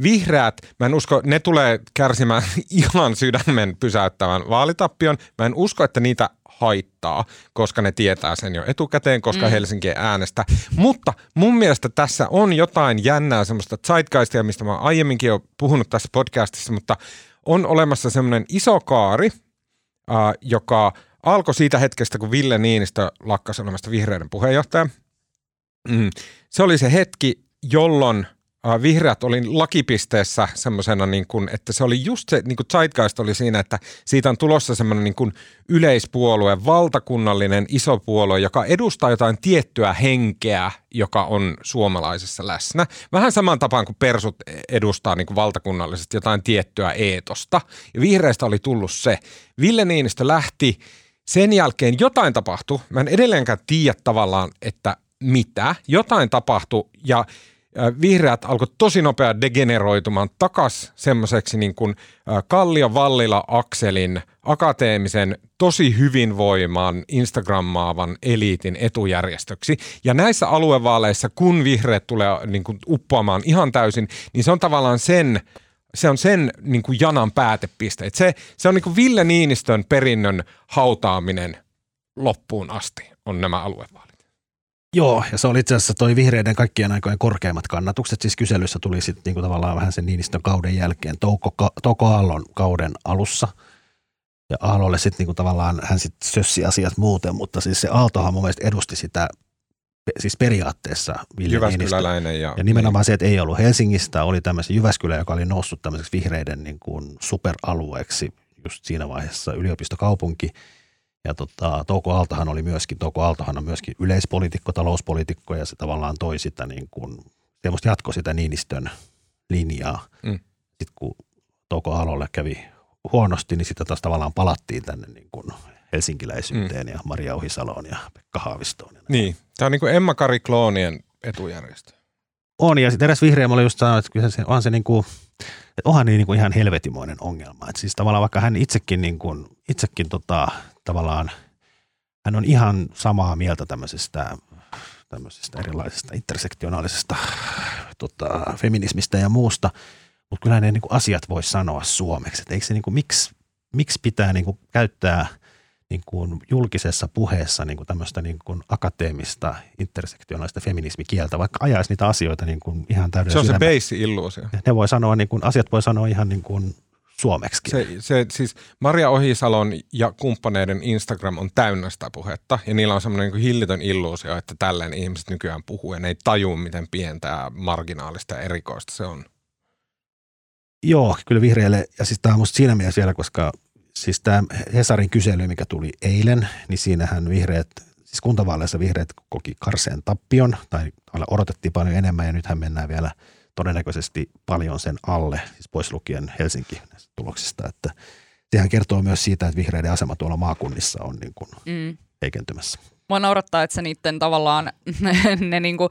Vihreät, mä en usko, ne tulee kärsimään ihan sydämen pysäyttävän vaalitappion. Mä en usko, että niitä haittaa, koska ne tietää sen jo etukäteen, koska Helsinki äänestää. Mutta mun mielestä tässä on jotain jännää semmoista zeitgeistia, mistä mä aiemminkin jo puhunut tässä podcastissa, mutta on olemassa semmoinen iso kaari, joka alkoi siitä hetkestä, kun Ville Niinistö lakkasi olemasta vihreiden puheenjohtaja. Se oli se hetki, jolloin Vihreät oli lakipisteessä semmoisena, niin kuin, että se oli just se, niin kuin zeitgeist oli siinä, että siitä on tulossa semmoinen niin kuin yleispuolue, valtakunnallinen iso puolue, joka edustaa jotain tiettyä henkeä, joka on suomalaisessa läsnä. Vähän saman tapaan kuin persut edustaa niin kuin valtakunnallisesti jotain tiettyä eetosta. Ja vihreistä oli tullut se. Ville Niinistö lähti, sen jälkeen jotain tapahtui. Mä en edelleenkään tiedä tavallaan, että mitä. Jotain tapahtui ja vihreät alkoi tosi nopea degeneroitumaan takaisin semmoiseksi niin kuin Kallio-Vallila-akselin akateemisen, tosi hyvinvoiman, instagrammaavan eliitin etujärjestöksi. Ja näissä aluevaaleissa, kun vihreät tulee niin kuin uppoamaan ihan täysin, niin se on tavallaan sen niin kuin janan päätepiste. Et se on niin kuin Ville Niinistön perinnön hautaaminen loppuun asti on nämä aluevaalit. Joo, ja se oli itse asiassa toi vihreiden kaikkien aikojen korkeimmat kannatukset. Siis kyselyssä tuli sitten niinku tavallaan vähän sen Niinistön kauden jälkeen, Touko Aallon kauden alussa. Ja Aallolle sitten niinku tavallaan, hän sitten sössi asiat muuten, mutta siis se Aaltohan mun mielestä edusti sitä, siis periaatteessa Ville Niinistö. Ja nimenomaan se, että ei ollut Helsingistä, oli tämmöisen Jyväskylä, joka oli noussut tämmöiseksi vihreiden niinku superalueeksi just siinä vaiheessa yliopistokaupunki. Ja Touko Aaltohan on myöskin yleispoliitikko, talouspoliitikko ja se tavallaan toi sitä niin kuin, semmoista jatkoi sitä Niinistön linjaa. Mm. Sitten kun Touko Aallolle kävi huonosti, niin sitä taas tavallaan palattiin tänne niin kuin helsinkiläisyyteen ja Maria Ohisaloon ja Pekka Haavistoon. Ja niin, tämä on niin kuin Emma Kari Kloonien etujärjestö. On ja sitten eräs vihreä oli just sanonut, että kyllä se on se niin kuin, että onhan niin kuin ihan helvetimoinen ongelma. Että siis tavallaan vaikka hän itsekin niin kuin, tavallaan hän on ihan samaa mieltä tämmöisestä erilaisesta intersektionaalisesta feminismistä ja muusta, mutta kyllä ne niin kuin asiat voi sanoa suomeksi. Et eikö se niin kuin, miksi pitää niin kuin käyttää niin kuin julkisessa puheessa niin kuin tämmöistä niin kuin akateemista intersektionaalista feminismikieltä, vaikka ajaisi niitä asioita niin kuin ihan täydellä sydämellä. Se on se beissi-illuusio. Ne voi sanoa, niin kuin, asiat voi sanoa ihan niin kuin suomeksikin. Se siis Maria Ohisalon ja kumppaneiden Instagram on täynnä sitä puhetta ja niillä on semmoinen niin kuin hillitön illuusio, että tälleen ihmiset nykyään puhuu ja ne ei tajua, miten pientää marginaalista ja erikoista se on. Joo, kyllä vihreille. Ja siis tämä on musta siinä mielessä vielä, koska siis tämä Hesarin kysely, mikä tuli eilen, niin siinähän vihreät, siis kuntavaaleissa vihreät koki karseen tappion tai odotettiin paljon enemmän ja nythän mennään vielä todennäköisesti paljon sen alle, siis pois lukien Helsinki näistä tuloksista, että sehän kertoo myös siitä, että vihreiden asema tuolla maakunnissa on niin kuin heikentymässä. Mua naurattaa, että se niiden tavallaan, ne niinku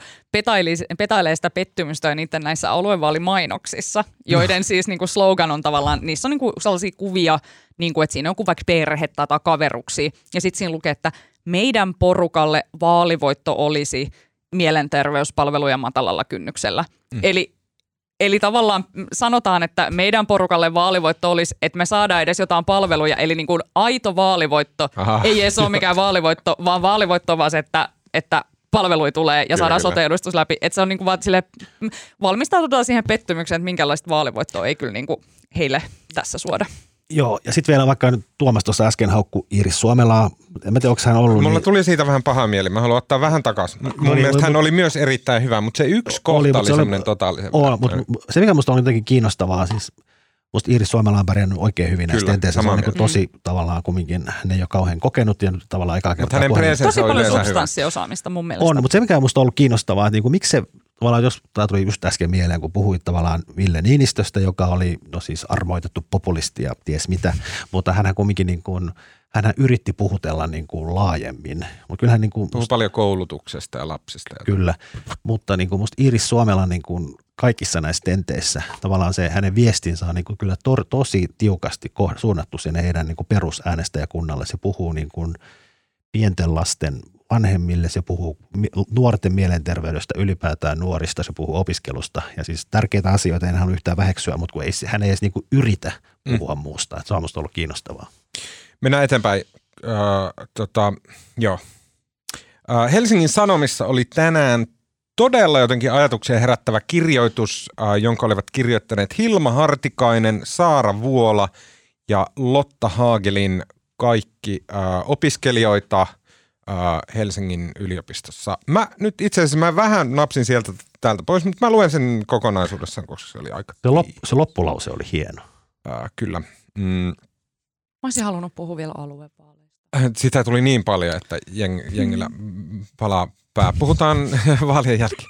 petailee sitä pettymystä niiden näissä aluevaalimainoksissa, joiden siis niinku slogan on tavallaan, niissä on niinku sellaisia kuvia, niinku, että siinä on vaikka perhettä tai kaveruksia, ja sitten siinä lukee, että meidän porukalle vaalivoitto olisi mielenterveyspalveluja matalalla kynnyksellä. Mm. Eli tavallaan sanotaan, että meidän porukalle vaalivoitto olisi, että me saadaan edes jotain palveluja, eli niin kuin aito vaalivoitto, ei edes ole mikään vaalivoitto, vaan se, että palvelui tulee ja saadaan sote-edustus läpi. Että se on niin kuin vaan sille, valmistaututaan siihen pettymykseen, että minkälaista vaalivoittoa ei kyllä niin kuin heille tässä suoda. Joo, ja sitten vielä vaikka nyt Tuomas tuossa äsken haukku Iiris Suomelaa. En mä tiedä, onko hän ollut. Mulla tuli siitä vähän paha mieli. Mä haluan ottaa vähän takaisin. Mun mielestä hän oli myös erittäin hyvä, mutta se yksi kohta oli semmoinen totaalisen. Se, mikä musta on jotenkin kiinnostavaa, siis musta Iiris Suomela on pärjännyt oikein hyvin näistä enteissä. Se on niin tosi tavallaan kumminkin, ne ei ole kauhean kokenut ja nyt tavallaan ekaa kertaa. Mutta hänen tosi paljon substanssiosaamista mun mielestä. On, mutta se, mikä musta on ollut kiinnostavaa, että niin kuin, miksi se tavallaan, jos tämä tuli just äsken mieleen, kun puhuit tavallaan Ville Niinistöstä, joka oli siis armoitettu populisti ja ties mitä, mutta hänhän kumminkin niin kuin, hänhän yritti puhutella niin kuin laajemmin. Mut kyllähän niin kuin, puhu paljon koulutuksesta ja lapsista. Kyllä, mutta niin kuin musta Iiris Suomela niin kuin kaikissa näissä tenteissä tavallaan se hänen viestinsä on niin kuin kyllä tosi tiukasti suunnattu sinne heidän niin kuin perusäänestäjäkunnalle. Se puhuu niin kuin pienten lasten vanhemmille, se puhuu nuorten mielenterveydestä, ylipäätään nuorista, se puhuu opiskelusta. Ja siis tärkeitä asioita en halua yhtään väheksyä, mutta kun hän ei edes niin kuin yritä puhua muusta. Et se on musta ollut kiinnostavaa. Mennään eteenpäin. Helsingin Sanomissa oli tänään todella jotenkin ajatuksia herättävä kirjoitus, jonka olivat kirjoittaneet Hilma Hartikainen, Saara Vuola ja Lotta Haagelin, kaikki opiskelijoita Helsingin yliopistossa. Mä vähän napsin sieltä täältä pois, mutta mä luen sen kokonaisuudessaan, koska se oli aika... Se loppulause oli hieno. Kyllä. Mm. Mä olisin halunnut puhua vielä aluevaaleista. Sitä tuli niin paljon, että jengillä palaa pää. Puhutaan vaalien jälkeen.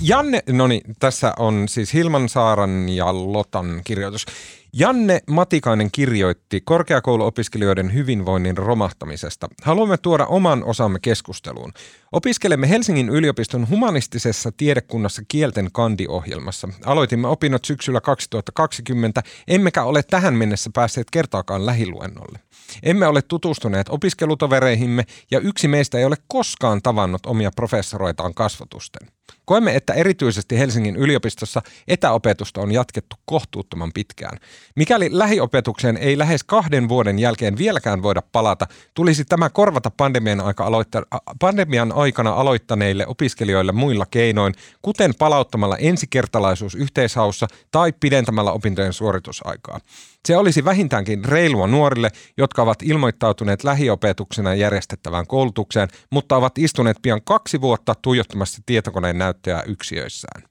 Janne, no niin, tässä on siis Hilman, Saaran ja Lotan kirjoitus. Janne Matikainen kirjoitti korkeakouluopiskelijoiden hyvinvoinnin romahtamisesta. Haluamme tuoda oman osamme keskusteluun. Opiskelemme Helsingin yliopiston humanistisessa tiedekunnassa kielten kandiohjelmassa. Aloitimme opinnot syksyllä 2020, emmekä ole tähän mennessä päässeet kertaakaan lähiluennolle. Emme ole tutustuneet opiskelutovereihimme ja yksi meistä ei ole koskaan tavannut omia professoreitaan kasvatusten. Koemme, että erityisesti Helsingin yliopistossa etäopetusta on jatkettu kohtuuttoman pitkään. Mikäli lähiopetukseen ei lähes 2 vuoden jälkeen vieläkään voida palata, tulisi tämä korvata pandemian aikana aloittaneille opiskelijoille muilla keinoin, kuten palauttamalla ensikertalaisuus yhteishaussa tai pidentämällä opintojen suoritusaikaa. Se olisi vähintäänkin reilua nuorille, jotka ovat ilmoittautuneet lähiopetuksena järjestettävään koulutukseen, mutta ovat istuneet pian 2 vuotta tuijottamassa tietokoneen näyttöjä yksiöissään.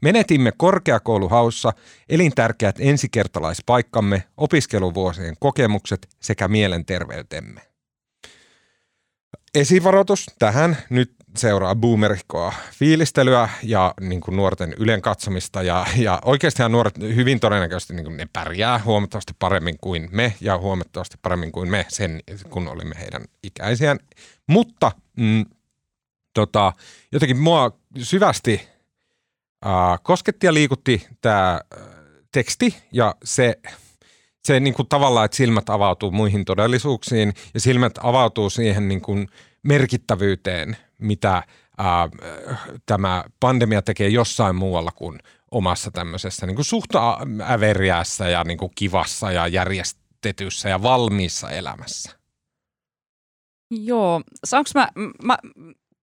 Menetimme korkeakouluhaussa elintärkeät ensikertalaispaikkamme, opiskeluvuosien kokemukset sekä mielenterveytemme. Esivaroitus tähän. Nyt seuraa boomerikkoa fiilistelyä ja niin kuin nuorten ylen katsomista. Ja oikeastihan nuoret hyvin todennäköisesti niin kuin ne pärjää huomattavasti paremmin kuin me ja huomattavasti paremmin kuin me sen, kun olimme heidän ikäisiään. Mutta jotenkin mua syvästi kosketti ja liikutti tämä teksti ja se niin kuin tavallaan, että silmät avautuu muihin todellisuuksiin ja silmät avautuu siihen niin kuin merkittävyyteen, mitä tämä pandemia tekee jossain muualla kuin omassa tämmöisessä niin kuin suht äveriässä ja niin kuin kivassa ja järjestetyssä ja valmiissa elämässä. Joo, saanko mä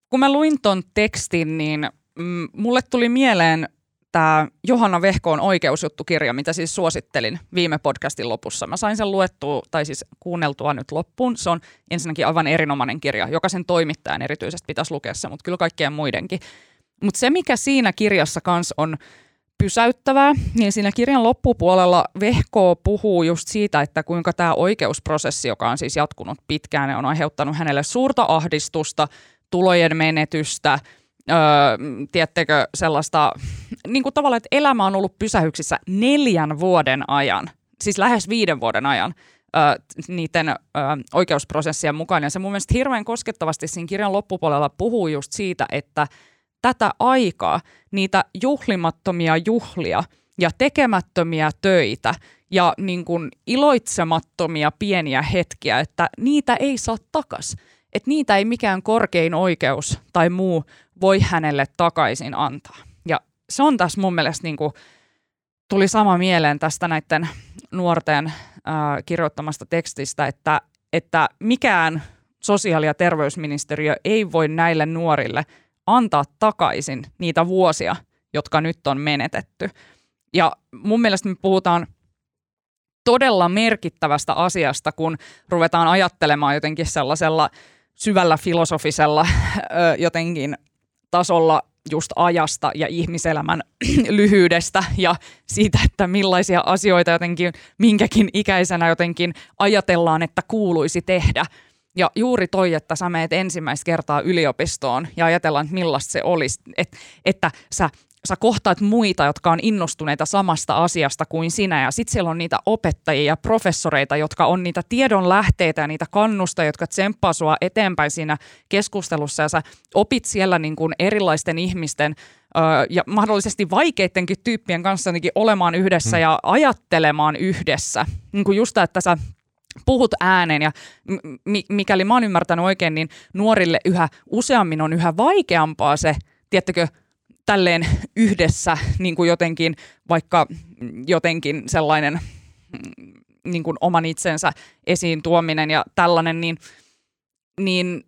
kun mä luin ton tekstin, niin mulle tuli mieleen tämä Johanna Vehkoon oikeusjuttukirja, mitä siis suosittelin viime podcastin lopussa. Mä sain sen luettua, tai siis kuunneltua nyt loppuun. Se on ensinnäkin aivan erinomainen kirja. Jokaisen toimittajan erityisesti pitäisi lukea se, mutta kyllä kaikkien muidenkin. Mutta se, mikä siinä kirjassa kanssa on pysäyttävää, niin siinä kirjan loppupuolella Vehkoo puhuu just siitä, että kuinka tämä oikeusprosessi, joka on siis jatkunut pitkään, on aiheuttanut hänelle suurta ahdistusta, tulojen menetystä, tiedättekö sellaista, niin kuin tavallaan, että elämä on ollut pysähyksissä 4 vuoden ajan, siis lähes 5 vuoden ajan niiden oikeusprosessien mukaan. Ja se mun mielestä hirveän koskettavasti siinä kirjan loppupuolella puhuu just siitä, että tätä aikaa, niitä juhlimattomia juhlia ja tekemättömiä töitä ja niin kuin iloitsemattomia pieniä hetkiä, että niitä ei saa takaisin. Että niitä ei mikään korkein oikeus tai muu voi hänelle takaisin antaa. Ja se on tässä mun mielestä niin kuin, tuli sama mieleen tästä näiden nuorten kirjoittamasta tekstistä, että mikään sosiaali- ja terveysministeriö ei voi näille nuorille antaa takaisin niitä vuosia, jotka nyt on menetetty. Ja mun mielestä me puhutaan todella merkittävästä asiasta, kun ruvetaan ajattelemaan jotenkin sellaisella syvällä filosofisella jotenkin tasolla just ajasta ja ihmiselämän lyhyydestä ja siitä, että millaisia asioita jotenkin minkäkin ikäisenä jotenkin ajatellaan, että kuuluisi tehdä. Ja juuri toi, että sä meet ensimmäistä kertaa yliopistoon ja ajatellaan, että millaista se olisi, että sä kohtaat muita, jotka on innostuneita samasta asiasta kuin sinä ja sitten siellä on niitä opettajia ja professoreita, jotka on niitä tiedon lähteitä ja niitä kannustajia, jotka tsemppaa sua eteenpäin siinä keskustelussa ja sä opit siellä niin kuin erilaisten ihmisten ja mahdollisesti vaikeittenkin tyyppien kanssa jotenkin olemaan yhdessä ja ajattelemaan yhdessä. Niin kuin just tämä, että sä puhut ääneen ja mikäli mä oon ymmärtänyt oikein, niin nuorille yhä useammin on yhä vaikeampaa se, tiedättekö, tälleen yhdessä niin kuin jotenkin, vaikka jotenkin sellainen niin kuin oman itsensä esiin tuominen ja tällainen, niin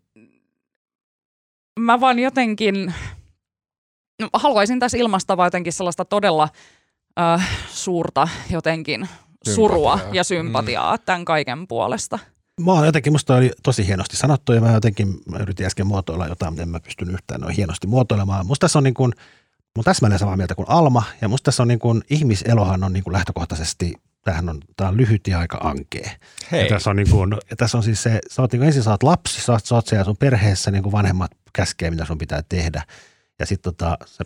mä vaan jotenkin haluaisin tässä ilmaista vaan jotenkin sellaista todella suurta jotenkin surua ja sympatiaa tämän kaiken puolesta. Mä oon jotenkin, musta oli tosi hienosti sanottu ja mä yritin äsken muotoilla jotain, mitä en mä pystynyt yhtään noin hienosti muotoilemaan. Musta tässä on niin kuin Mun täsmälleen samaa mieltä kuin Alma, ja musta tässä on niin kuin, ihmiselohan on niin kuin lähtökohtaisesti, tää on lyhyt ja aika ankee. Hei. Ja tässä on niin kuin, ja tässä on siis se, ensin saat lapsi, saat se ja sun perheessä niin kuin vanhemmat käskee, mitä sun pitää tehdä. Ja sitten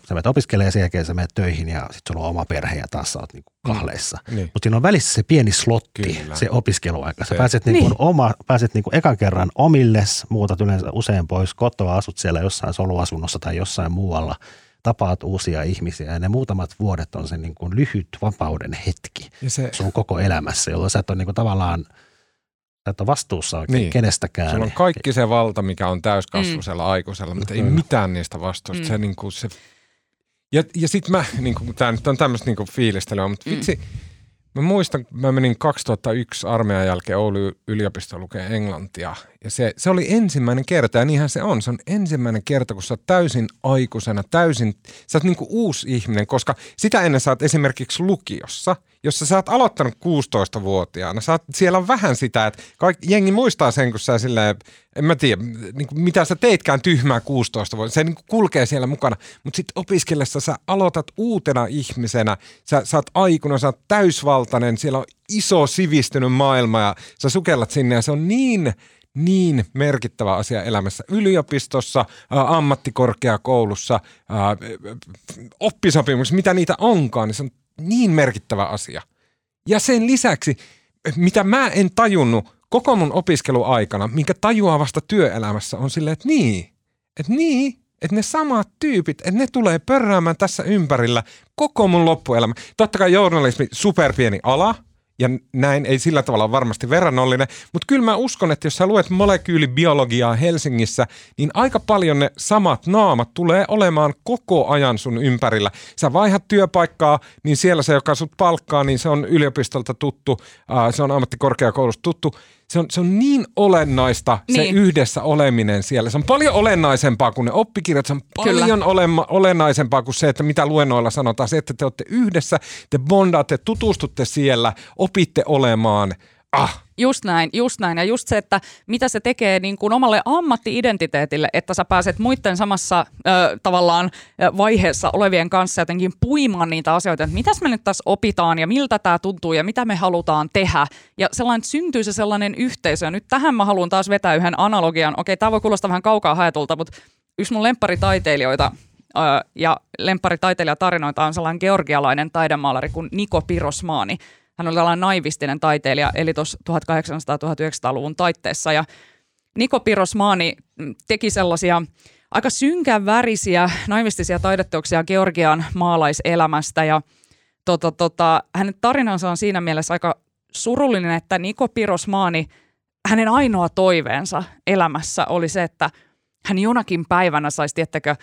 sä menet opiskelemaan ja sen jälkeen sä menet töihin ja sitten sulla on oma perhe ja taas sä oot niinku kahleissa. Niin. Mutta siinä on välissä se pieni slotti, kyllä, se opiskeluaika. Sä pääset, niinku pääset niinku ekan kerran omilles, muutat yleensä usein pois kotoa, asut siellä jossain soluasunnossa tai jossain muualla. Tapaat uusia ihmisiä ja ne muutamat vuodet on se niinku lyhyt vapauden hetki sun koko elämässä, jolloin sä et ole niinku tavallaan että vastuussa oikein niin, kenestäkään. Sulla on kaikki se valta, mikä on täyskasvuisella aikuisella, mutta ei mitään niistä vastuusta. Se, niin kuin se... Ja sitten mä, niin kuin, tää nyt on tämmöistä niin kuin fiilistelyä, mutta vitsi, mä muistan, mä menin 2001 armeijan jälkeen Oulun yliopistoon lukee englantia. Ja se oli ensimmäinen kerta, ja niinhän se on. Se on ensimmäinen kerta, kun sä oot täysin aikuisena, sä oot niin kuin uusi ihminen, koska sitä ennen sä oot esimerkiksi lukiossa, jossa sä oot aloittanut 16-vuotiaana. Siellä on vähän sitä, että jengi muistaa sen, kun sä silleen, en mä tiedä, niin kuin mitä sä teitkään tyhmää 16-vuotiaana. Se niin kuin kulkee siellä mukana, mutta sitten opiskellessa sä aloitat uutena ihmisenä, sä oot aikuinen, sä oot täysvaltainen, siellä on iso sivistynyt maailma ja sä sukellat sinne ja se on niin merkittävä asia elämässä. Yliopistossa, ammattikorkeakoulussa, oppisopimuksessa, mitä niitä onkaan, niin se on niin merkittävä asia. Ja sen lisäksi, mitä mä en tajunnut koko mun opiskeluaikana, minkä tajuaa vasta työelämässä, on silleen, että ne samat tyypit, että ne tulee pörräämään tässä ympärillä koko mun loppuelämä. Totta kai journalismi, superpieni ala, ja näin ei sillä tavalla varmasti verrannollinen, mutta kyllä mä uskon, että jos sä luet molekyylibiologiaa Helsingissä, niin aika paljon ne samat naamat tulee olemaan koko ajan sun ympärillä. Sä vaihdat työpaikkaa, niin siellä se, joka sut palkkaa, niin se on yliopistolta tuttu, se on ammattikorkeakoulusta tuttu. Se on niin olennaista niin, se yhdessä oleminen siellä. Se on paljon olennaisempaa kuin ne oppikirjat. Se on paljon olennaisempaa kuin se, että mitä luennoilla sanotaan. Se, että te olette yhdessä, te bondaatte, tutustutte siellä, opitte olemaan. Just näin. Ja just se, että mitä se tekee niin kuin omalle ammatti-identiteetille, että sä pääset muiden samassa tavallaan vaiheessa olevien kanssa jotenkin puimaan niitä asioita, että mitäs me nyt tässä opitaan ja miltä tämä tuntuu ja mitä me halutaan tehdä. Ja sellainen, syntyy se sellainen yhteisö. Ja nyt tähän mä haluan taas vetää yhden analogian. Okei, tämä voi kuulostaa vähän kaukaa haetulta, mutta yksi mun lemparitaiteilijoita ja lemparitaiteilijatarinoita on sellainen georgialainen taidemaalari kuin Niko Pirosmani. Hän oli tällainen naivistinen taiteilija, eli tuossa 1800-1900-luvun taitteessa. Ja Niko Pirosmani teki sellaisia aika synkän värisiä naivistisia taideteoksia Georgian maalaiselämästä. Ja hänen tarinansa on siinä mielessä aika surullinen, että Niko Pirosmani, hänen ainoa toiveensa elämässä oli se, että hän jonakin päivänä saisi, tiettäkö,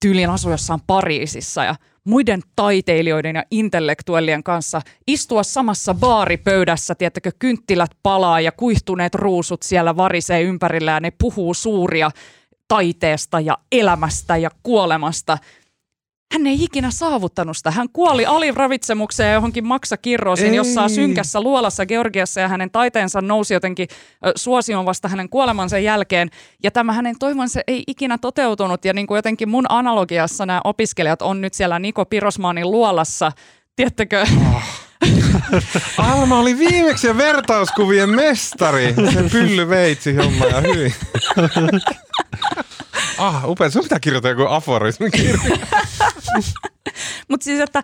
tyyliin asua jossain Pariisissa ja muiden taiteilijoiden ja intellektuellien kanssa istua samassa baaripöydässä, tiettäkö, kynttilät palaa ja kuihtuneet ruusut siellä varisee ympärillä ja ne puhuu suuria taiteesta ja elämästä ja kuolemasta. Hän ei ikinä saavuttanut sitä. Hän kuoli aliravitsemukseen ja johonkin maksakirroosiin jossain synkässä luolassa Georgiassa ja hänen taiteensa nousi jotenkin suosioon vasta hänen kuolemansa jälkeen. Ja tämä hänen toivonsa ei ikinä toteutunut ja niin kuin jotenkin mun analogiassa nämä opiskelijat on nyt siellä Niko Pirosmanin luolassa. Tiedättekö? Alma oli viimeksi ja vertauskuvien mestari. Se pyllyveitsi homma ja hyvin. Upea. Sun pitää kirjoittaa joku aforismi kirja. Mutta siis, että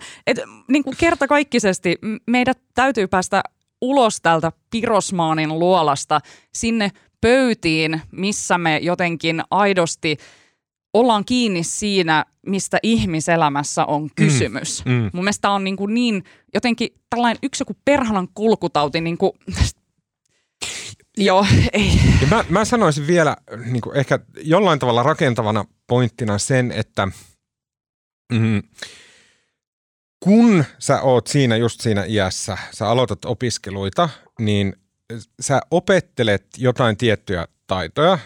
niin kuin kertakaikkisesti meidät täytyy päästä ulos tältä Pirosmanin luolasta sinne pöytiin, missä me jotenkin aidosti ollaan kiinni siinä, mistä ihmiselämässä on kysymys. Mun mielestä on niin jotenkin tällainen yksi joku perhanan kulkutauti niin kuin... Joo, ei. Ja mä sanoisin vielä niin kuin ehkä jollain tavalla rakentavana pointtina sen, että kun sä oot just siinä iässä, sä aloitat opiskeluita, niin sä opettelet jotain tiettyjä taitoja.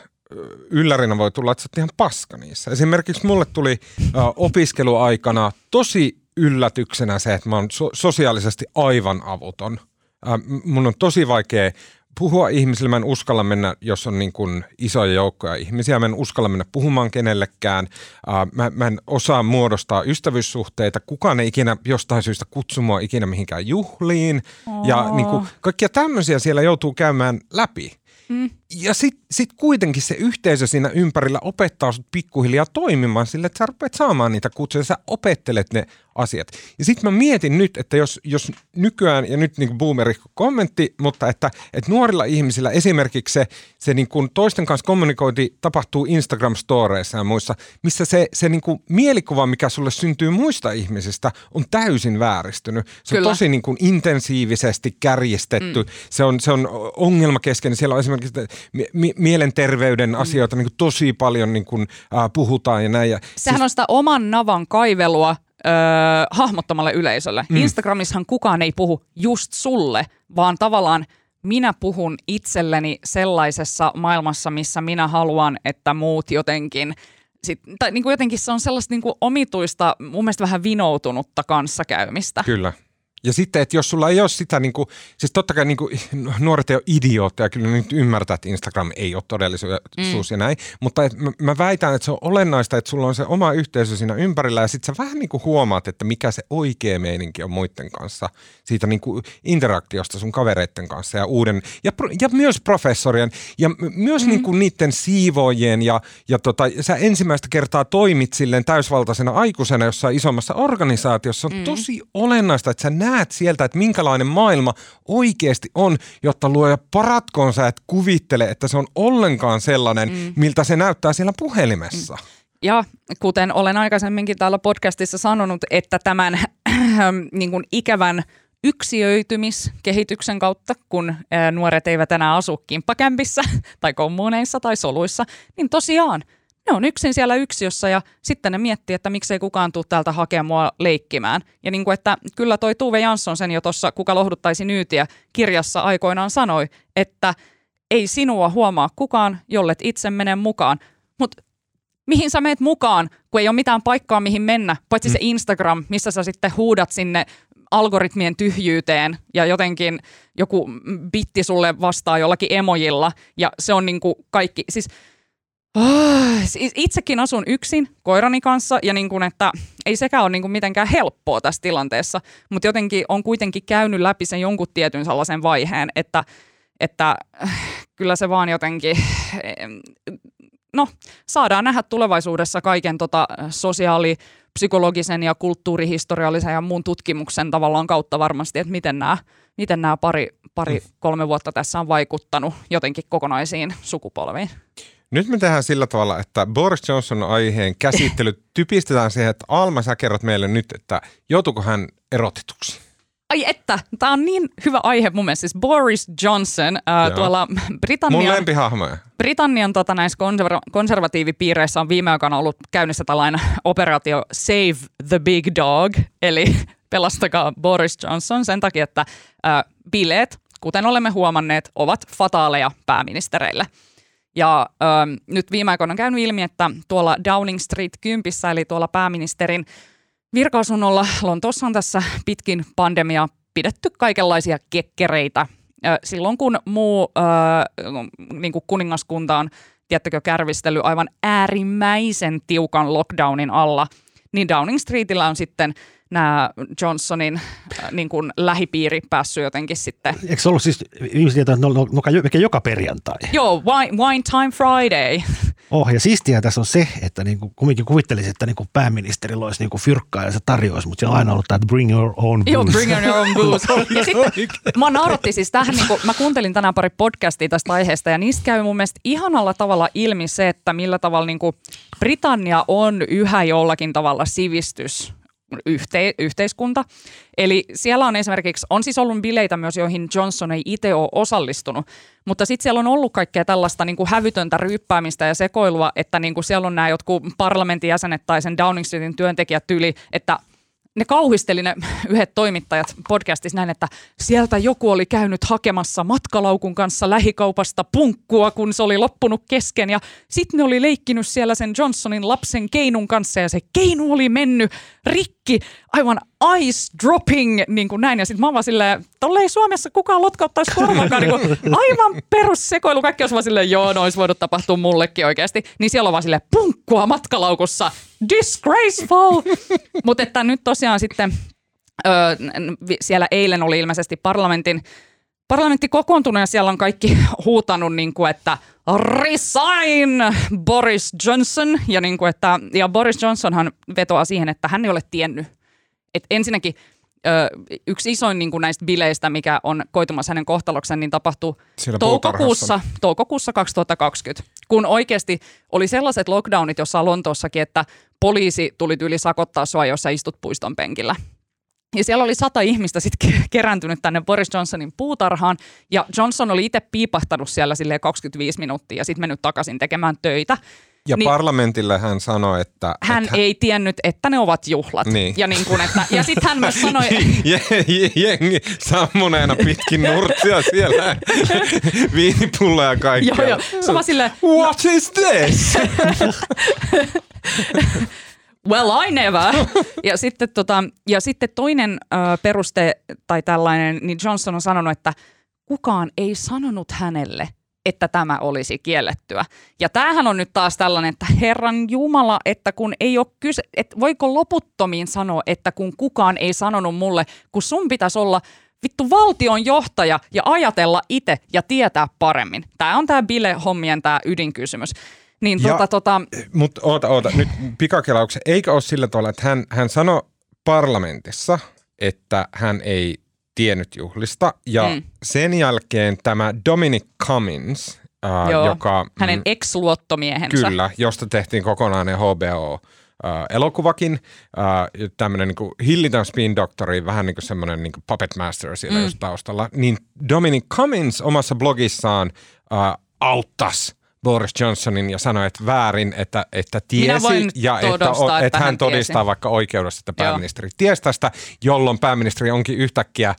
Yllärinä voi tulla, että sä oot ihan paska niissä. Esimerkiksi mulle tuli opiskeluaikana tosi yllätyksenä se, että mä oon sosiaalisesti aivan avuton. Mun on tosi vaikea puhua ihmisille, mä en uskalla mennä, jos on niin kuin isoja joukkoja ihmisiä, mä en uskalla mennä puhumaan kenellekään, mä en osaa muodostaa ystävyyssuhteita, kukaan ei ikinä jostain syystä kutsu mua ikinä mihinkään juhliin ja niin kuin kaikkia tämmöisiä siellä joutuu käymään läpi. Mm. Ja sit kuitenkin se yhteisö siinä ympärillä opettaa sut pikkuhiljaa toimimaan sille, että sä rupeat saamaan niitä kutsuja, sä opettelet ne asiat. Ja sit mä mietin nyt, että jos nykyään, ja nyt niin kuin boomerikko kommentti, mutta että nuorilla ihmisillä esimerkiksi se niin kuin toisten kanssa kommunikointi tapahtuu Instagram-storeissa ja muissa, missä se niin kuin mielikuva, mikä sulle syntyy muista ihmisistä, on täysin vääristynyt. Se on tosi niin kuin intensiivisesti kärjistetty, se on ongelmakeskeinen, siellä on esimerkiksi mielenterveyden asioita niin kuin tosi paljon niin kuin, puhutaan ja näin. Ja sehän on sitä oman navan kaivelua hahmottomalle yleisölle. Instagramissahan kukaan ei puhu just sulle, vaan tavallaan minä puhun itselleni sellaisessa maailmassa, missä minä haluan, että muut jotenkin... tai niin kuin jotenkin se on sellaista niin kuin omituista, mun mielestä vähän vinoutunutta kanssakäymistä. Kyllä. Ja sitten, että jos sulla ei ole sitä, niin kuin, siis totta kai niin kuin, nuoret ei ole idiootteja, kyllä nyt ymmärtää, että Instagram ei ole todellisuus ja näin, mutta mä väitän, että se on olennaista, että sulla on se oma yhteisö siinä ympärillä ja sitten sä vähän niin kuin huomaat, että mikä se oikea meininki on muiden kanssa, siitä niin kuin interaktiosta sun kavereiden kanssa ja uuden, ja myös professorien ja myös niin kuin niiden siivoojien ja sä ensimmäistä kertaa toimit silleen täysvaltaisena aikuisena jossain isommassa organisaatiossa, on tosi olennaista, että sä näet sieltä, että minkälainen maailma oikeasti on, jotta luoja paratkoon sä et kuvittele, että se on ollenkaan sellainen, miltä se näyttää siellä puhelimessa. Ja kuten olen aikaisemminkin täällä podcastissa sanonut, että tämän niin kuin ikävän yksiöitymiskehityksen kautta, kun nuoret eivät enää asu kimppakämpissä tai kommuneissa tai soluissa, niin tosiaan ne on yksin siellä yksiössä ja sitten ne miettii, että miksei kukaan tule täältä hakemaan mua leikkimään. Ja niin kuin, että kyllä toi Tuve Jansson sen jo tuossa Kuka lohduttaisi nyytiä -kirjassa aikoinaan sanoi, että ei sinua huomaa kukaan, jollet itse mene mukaan. Mutta mihin sä meet mukaan, kun ei ole mitään paikkaa mihin mennä, paitsi se Instagram, missä sä sitten huudat sinne algoritmien tyhjyyteen ja jotenkin joku bitti sulle vastaa jollakin emojilla ja se on niin kuin kaikki... Siis itsekin asun yksin koirani kanssa ja niin kuin, että ei sekään ole niin kuin mitenkään helppoa tässä tilanteessa, mutta jotenkin on kuitenkin käynyt läpi sen jonkun tietyn sellaisen vaiheen, että kyllä se vaan jotenkin, no saadaan nähdä tulevaisuudessa kaiken sosiaalipsykologisen ja kulttuurihistoriallisen ja muun tutkimuksen tavallaan kautta varmasti, että miten nämä pari kolme vuotta tässä on vaikuttanut jotenkin kokonaisiin sukupolviin. Nyt me tehdään sillä tavalla, että Boris Johnson aiheen käsittely typistetään siihen, että Alma, sä kerrot meille nyt, että joutuuko hän erotetuksi? Ai että, tämä on niin hyvä aihe mun mielestä. Siis Boris Johnson tuolla Britannian näissä konservatiivipiireissä on viime aikoina ollut käynnissä tällainen operaatio Save the Big Dog, eli pelastakaa Boris Johnson sen takia, että bileet, kuten olemme huomanneet, ovat fataaleja pääministereille. Ja nyt viime aikoina on käynyt ilmi, että tuolla Downing Street 10, eli tuolla pääministerin virka-asunnolla Lontoossa on tässä pitkin pandemiaa pidetty kaikenlaisia kekkereitä. Silloin kun muu niin kuin kuningaskunta on, tiedättekö, kärvistellyt aivan äärimmäisen tiukan lockdownin alla, niin Downing Streetillä on sitten nämä Johnsonin niin kuin lähipiiri päässyt jotenkin sitten. Eikö se ollut siis ihmisiä, että no, joka perjantai? Joo, Wine Time Friday. Oh, ja siistiä tässä on se, että niin kuin, kumminkin kuvittelisi, että niin kuin pääministerillä olisi niin kuin fyrkkaa ja se tarjoisi, mutta se on aina ollut tämä, että bring your own booze. Joo, bring your own booze. Ja sitten mä nauratti siis tähän, niin kuin, mä kuuntelin tänään pari podcastia tästä aiheesta ja niistä käy mun mielestä ihanalla tavalla ilmi se, että millä tavalla niin kuin Britannia on yhä jollakin tavalla sivistys. Yhteiskunta. Eli siellä on esimerkiksi, on siis ollut bileitä myös, joihin Johnson ei itse ole osallistunut, mutta sitten siellä on ollut kaikkea tällaista niin kuin hävytöntä ryyppäämistä ja sekoilua, että niin kuin siellä on nämä jotkut parlamentin jäsenet tai sen Downing Streetin työntekijät yli, että ne kauhisteli ne yhdet toimittajat podcastissa näin, että sieltä joku oli käynyt hakemassa matkalaukun kanssa lähikaupasta punkkua, kun se oli loppunut kesken. Ja sitten ne oli leikkinyt siellä sen Johnsonin lapsen Keinun kanssa ja se Keinu oli mennyt rikki aivan ice dropping, niin kuin näin. Ja sitten mä oon vaan silleen, tollei Suomessa kukaan lotkauttaisi korvaakaan. Niin aivan perussekoilu. Kaikki olisi vaan silleen, joo, no olisi voinut tapahtua mullekin oikeasti. Niin siellä on vaan silleen, punkkua matkalaukussa. Disgraceful! Mutta että nyt tosiaan sitten siellä eilen oli ilmeisesti parlamentti kokoontunut ja siellä on kaikki huutanut, niin kuin, että resign Boris Johnson. Ja, niin kuin, että, ja Boris Johnsonhan vetoaa siihen, että hän ei ole tiennyt. Että ensinnäkin yksi isoin niin kuin näistä bileistä, mikä on koitumassa hänen kohtaloksen, niin tapahtui toukokuussa 2020, kun oikeasti oli sellaiset lockdownit jossain Lontoossakin, että poliisi tuli tyyli sakottaa sua, jos sä istut puiston penkillä. Ja siellä oli 100 ihmistä sitten kerääntynyt tänne Boris Johnsonin puutarhaan, ja Johnson oli itse piipahtanut siellä silleen 25 minuuttia ja sitten mennyt takaisin tekemään töitä. Ja niin, parlamentille hän sanoi, että... Hän ei tiennyt, että ne ovat juhlat. Niin. Ja, niin kuin, että, ja sitten hän myös sanoi... Jengi sammuneena pitkin nurtsia siellä, viinipullo ja kaikkea. Joo, joo. Se on vaan silleen... What is this? Well, I never. Ja sitten, ja sitten toinen peruste tai tällainen, niin Johnson on sanonut, että kukaan ei sanonut hänelle, että tämä olisi kiellettyä. Ja tämähän on nyt taas tällainen, että Herran Jumala, että kun ei ole kyse, että voiko loputtomiin sanoa, että kun kukaan ei sanonut mulle, kun sun pitäisi olla vittu valtion johtaja ja ajatella itse ja tietää paremmin. Tämä on tämä bile-hommien tämä ydinkysymys. Niin mutta oota, nyt pikakelauksen. Eikö ole sillä tavalla, että hän sanoi parlamentissa, että hän ei tiennyt juhlista. Ja sen jälkeen tämä Dominic Cummings, joka... Hänen ex-luottomiehensä. Kyllä, josta tehtiin kokonainen HBO-elokuvakin. Tämmöinen niin kuin hillitön spin-doktori, vähän niin kuin semmoinen niin kuin puppet master siellä just taustalla. Niin Dominic Cummings omassa blogissaan auttas Boris Johnsonin ja sanoi, että väärin, että tiesi ja että hän todistaa vaikka oikeudessa, että pääministeri tiesi tästä, jolloin pääministeri onkin yhtäkkiä,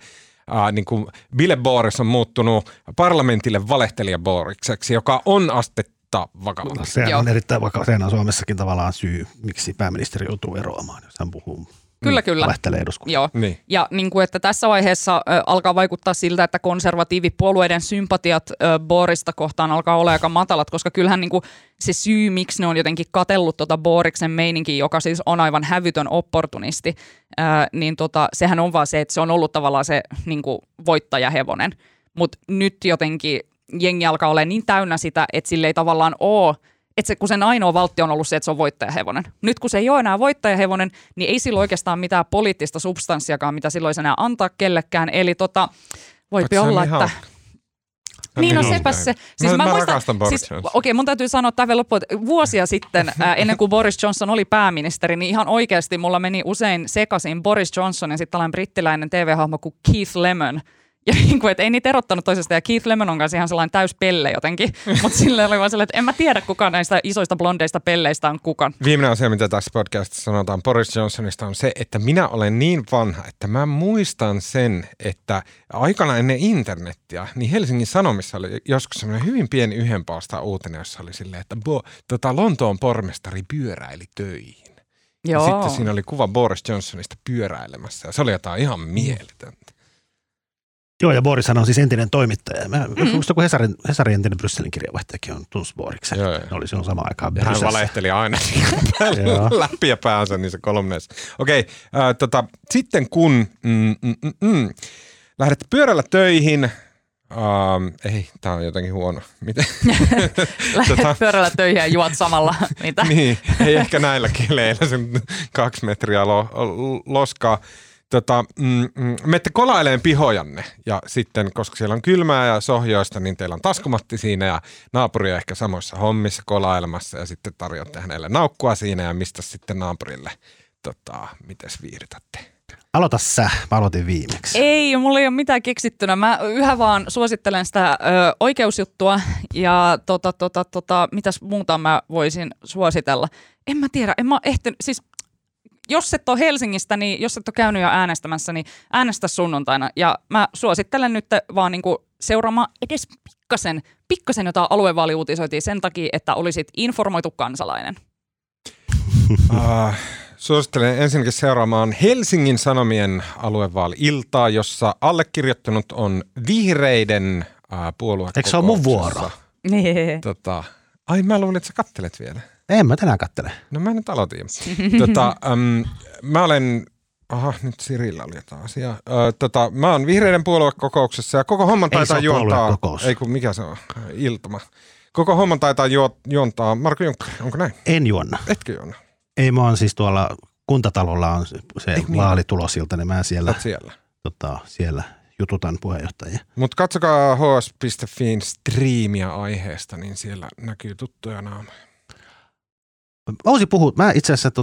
niin kuin Bile Boris on muuttunut parlamentille valehtelijaborikseksi, joka on astetta vakavaa. Se on erittäin vakava. Sehän on Suomessakin tavallaan syy, miksi pääministeri joutuu eroamaan, jos hän puhuu. Kyllä. Valehtelee eduskunnan. Joo. Niin. Ja niin kuin, että tässä vaiheessa alkaa vaikuttaa siltä, että konservatiivipuolueiden sympatiat Borista kohtaan alkaa olla aika matalat, koska kyllähän niin kuin, se syy, miksi ne on jotenkin katsellut tuota Boriksen meininkiä, joka siis on aivan hävytön opportunisti, niin sehän on vaan se, että se on ollut tavallaan se niin kuin, voittajahevonen. Mutta nyt jotenkin jengi alkaa olemaan niin täynnä sitä, että sille ei tavallaan ole... Että se, kun sen ainoa valtti on ollut se, että se on voittajahevonen. Nyt kun se ei ole enää voittajahevonen, niin ei sillä oikeastaan mitään poliittista substanssiakaan, mitä silloin enää antaa kellekään. Eli voipi olla, että... Niin, no sepäs se. Siis mä muistan, okei, mun täytyy sanoa tähän loppuun, että vuosia sitten, ennen kuin Boris Johnson oli pääministeri, niin ihan oikeasti mulla meni usein sekaisin Boris Johnson ja sitten tällainen brittiläinen TV-hahmo kuin Keith Lemon. Ja niin kuin, että ei niitä erottanut toisesta, ja Keith Lemon on kanssa ihan sellainen täyspelle jotenkin, mutta silleen oli vaan sellainen, että en mä tiedä kuka näistä isoista blondeista pelleistä on kukaan. Viimeinen asia, mitä tässä podcastissa sanotaan Boris Johnsonista on se, että minä olen niin vanha, että mä muistan sen, että aikana ennen internettiä, niin Helsingin Sanomissa oli joskus semmoinen hyvin pieni yhden paasta uutinen, jossa oli silleen, että Lontoon pormestari pyöräili töihin. Joo. Ja sitten siinä oli kuva Boris Johnsonista pyöräilemässä, ja se oli jotain ihan mieletöntä. Joo, ja Borishan on siis entinen toimittaja. Musta kun Hesari entinen Brysselin kirjeenvaihtajakin on tunsi Boriksen. Ne oli silloin samaan aikaan Brysselissä. Hän valehteli aina läpi ja päänsä niissä kolumneissa. Okei, sitten kun lähdet pyörällä töihin... ei, tää on jotenkin huono. Miten? Lähdet pyörällä töihin ja juot samalla. Mitä? Niin, ei ehkä näillä keleillä sen 2 metriä loskaa. Menette kolaileen pihojanne ja sitten, koska siellä on kylmää ja sohjoista, niin teillä on taskumatti siinä ja naapuri on ehkä samoissa hommissa kolailemassa ja sitten tarjoatte hänelle naukkua siinä ja mistä sitten naapurille, mites viihdytätte? Aloita sä, mä aloitin viimeksi. Ei, mulla ei ole mitään keksittynä. Mä yhä vaan suosittelen sitä oikeusjuttua ja mitäs muuta mä voisin suositella. En mä tiedä, en mä ehtinyt, siis... Jos et ole Helsingistä, niin jos et ole käynyt jo äänestämässä, niin äänestä sunnuntaina. Ja mä suosittelen nyt vaan niinku seuraamaan edes pikkasen jotain aluevaaliuutisoitiin sen takia, että olisit informoitu kansalainen. Suosittelen ensinnäkin seuraamaan Helsingin Sanomien aluevaali-iltaa, jossa allekirjoittanut on vihreiden puoluekokouksessa. Eikö se ole mun vuoro? Niin. Ai mä luulin, että sä kattelet vielä. En mä tänään kattele. No mä nyt aloitin. Mä olen... Aha, nyt Sirillä oli jotain asiaa. Mä oon vihreiden puoluekokouksessa ja koko homman taitaa juontaa... Ei kun mikä se on? Iltama. Koko homman taitaa juontaa Marko Junkkari, onko näin? En juonna. Etkö juonna? Ei, mä oon siis tuolla kuntatalolla on se vaalitulosilta, niin mä siellä jututan puheenjohtajia. Mutta katsokaa hs.fin striimiä aiheesta, niin siellä näkyy tuttuja naamoja. Mä itse asiassa,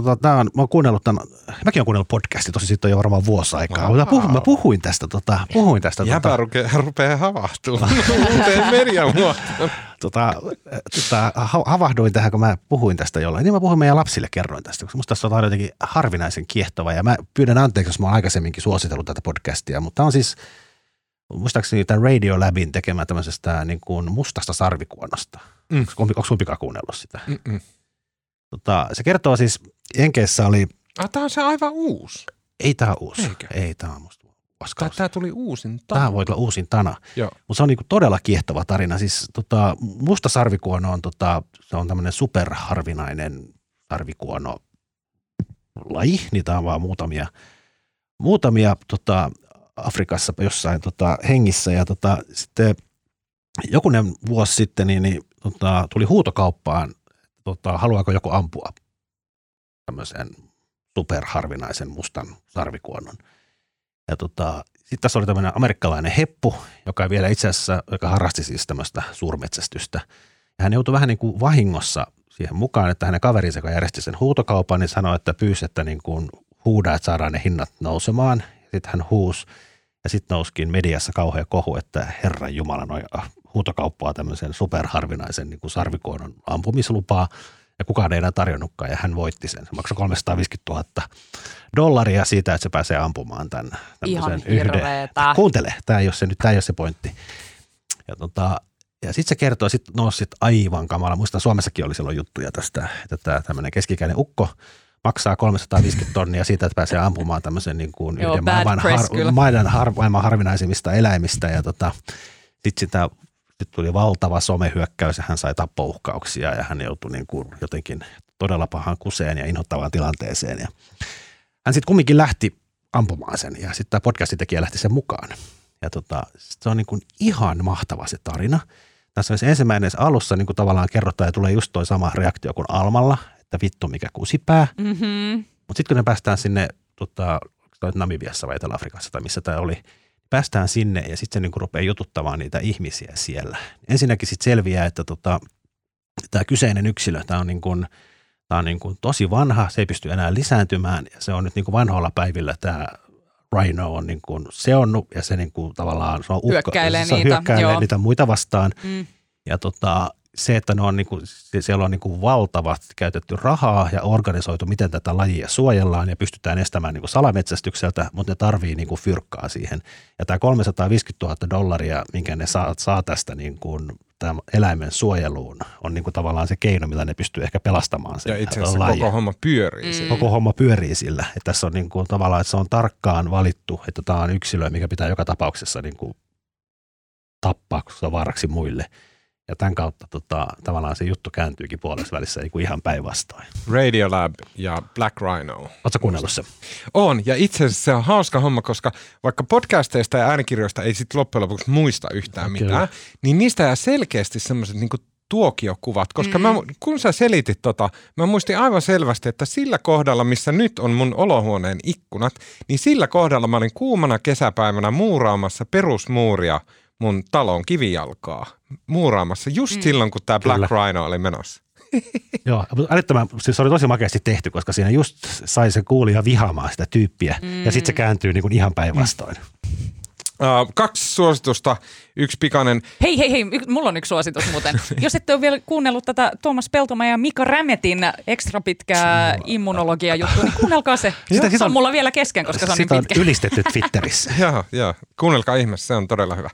mäkin olen kuunnellut podcastia, tosi siitä on jo varmaan vuosi aikaa. Mä puhuin tästä. Jäpä rupeaa havahtumaan. Uuteen mediamuotoon. Havahduin tähän, kun mä puhuin tästä jollain. Niin mä puhuin meidän lapsille, kerroin tästä, koska musta se on jotenkin harvinaisen kiehtova. Ja mä pyydän anteeksi, jos mä oon aikaisemminkin suositellut tätä podcastia, mutta on siis... Muistaakseni tämän Radiolabin tekemään tämmöisestä niin kuin mustasta sarvikuonosta. Mm. Onko sun pika kuunnellut sitä? Se kertoo siis, Jenkeissä oli... Tää on se aivan uusi. Ei tää on uusi. Eikä. Ei tää on musta vaskaus. Tää tuli uusintana. Tää voi olla uusintana. Mutta se on niinku todella kiehtova tarina. Siis musta sarvikuono on, se on tämmöinen superharvinainen sarvikuono laji. Niitä on vaan muutamia Afrikassa jossain hengissä ja sitten jokunen vuosi sitten niin tuli huutokauppaan, haluaako joku ampua tämmöisen superharvinaisen mustan sarvikuonon. Ja sitten tässä oli tämmöinen amerikkalainen heppu, joka harrasti siis tämmöistä suurmetsästystä. Ja hän joutui vähän niin kuin vahingossa siihen mukaan, että hänen kaverinsa, joka järjesti sen huutokaupan, niin sanoi, että pyysi, että niin kuin huuda, että saadaan ne hinnat nousemaan. Sitten hän huusi ja sitten nousikin mediassa kauhea kohu, että Herran Jumala huutokauppaa tämmöisen superharvinaisen niin kuin sarvikuonon ampumislupaa ja kukaan ei enää tarjonnutkaan ja hän voitti sen. Se maksoi $350,000 siitä, että se pääsee ampumaan tämän tämmöisen yhden. Kuuntele, tämä ei ole se pointti. Ja sitten se kertoo, sitten nousi aivan kamala. Muistan, Suomessakin oli silloin juttuja tästä, että tämmöinen keskikäinen ukko maksaa $350,000 siitä, että pääsee ampumaan tämmöisen niin kuin yhden maailman harvinaisimmista eläimistä. Ja sitten tuli valtava somehyökkäys ja hän sai tappouhkauksia ja hän joutui niin kuin jotenkin todella pahaan kuseen ja inhottavaan tilanteeseen. Ja hän sitten kumminkin lähti ampumaan sen ja sitten tämä podcastintekijä lähti sen mukaan. Ja se on niin kuin ihan mahtava se tarina. Tässä on ensimmäinen alussa niin kuin tavallaan kerrotaan ja tulee just toi sama reaktio kuin Almalla. Että vittu mikä kusipää. Mm-hmm. Mutta sitten kun ne päästään sinne, Namibiassa vai Etelä-Afrikassa tai missä tämä oli, päästään sinne ja sitten se niinku rupeaa jututtamaan niitä ihmisiä siellä. Ensinnäkin sitten selviää, että tämä kyseinen yksilö, tämä on tosi vanha, se ei pysty enää lisääntymään ja se on nyt niinku vanhoilla päivillä tämä rhino on niinku seonnut ja se niinku tavallaan se on hyökkäilee niitä muita vastaan ja se, että ne on niinku, siellä on niinku valtavasti käytetty rahaa ja organisoitu, miten tätä lajia suojellaan ja pystytään estämään niinku salametsästykseltä, mutta ne tarvii niinku fyrkkaa siihen. Ja tämä $350,000, minkä ne saa tästä niinku, tämän eläimen suojeluun, on niinku tavallaan se keino, millä ne pystyy ehkä pelastamaan sen. Ja itse asiassa koko homma pyörii sillä. Koko homma pyörii sillä. Että tässä on niinku, tavallaan, että se on tarkkaan valittu, että tämä on yksilö, mikä pitää joka tapauksessa niinku, tappaa, koska se on vaaraksi muille. Ja tämän kautta tavallaan se juttu kääntyykin puolessa välissä niin kuin ihan päinvastoin. Radiolab ja Black Rhino. Oletko kuunnellut sen? On, ja itse asiassa se on hauska homma, koska vaikka podcasteista ja äänikirjoista ei sitten loppujen lopuksi muista yhtään mitään, niin niistä jää selkeästi semmoiset niin kuin tuokiokuvat, koska kun sä selitit mä muistin aivan selvästi, että sillä kohdalla, missä nyt on mun olohuoneen ikkunat, niin sillä kohdalla mä olin kuumana kesäpäivänä muuraamassa perusmuuria mun talon kivijalkaa muuraamassa just silloin, kun tämä Black Rhino oli menossa. Joo, älyttömän, siis se oli tosi makeasti tehty, koska siinä just sai se kuulija vihaamaan sitä tyyppiä ja sitten se kääntyy niin kuin ihan päinvastoin. Kaksi suositusta, yksi pikainen. Hei, mulla on yksi suositus muuten. Jos ette ole vielä kuunnellut tätä Tuomas Peltomäen ja Mika Rämetin ekstra pitkää immunologia-juttua, niin kuunnelkaa se. Se on mulla vielä kesken, koska se on niin pitkä. Sitä on ylistetty Twitterissä. Joo, kuunnelkaa ihmeessä, se on todella hyvä.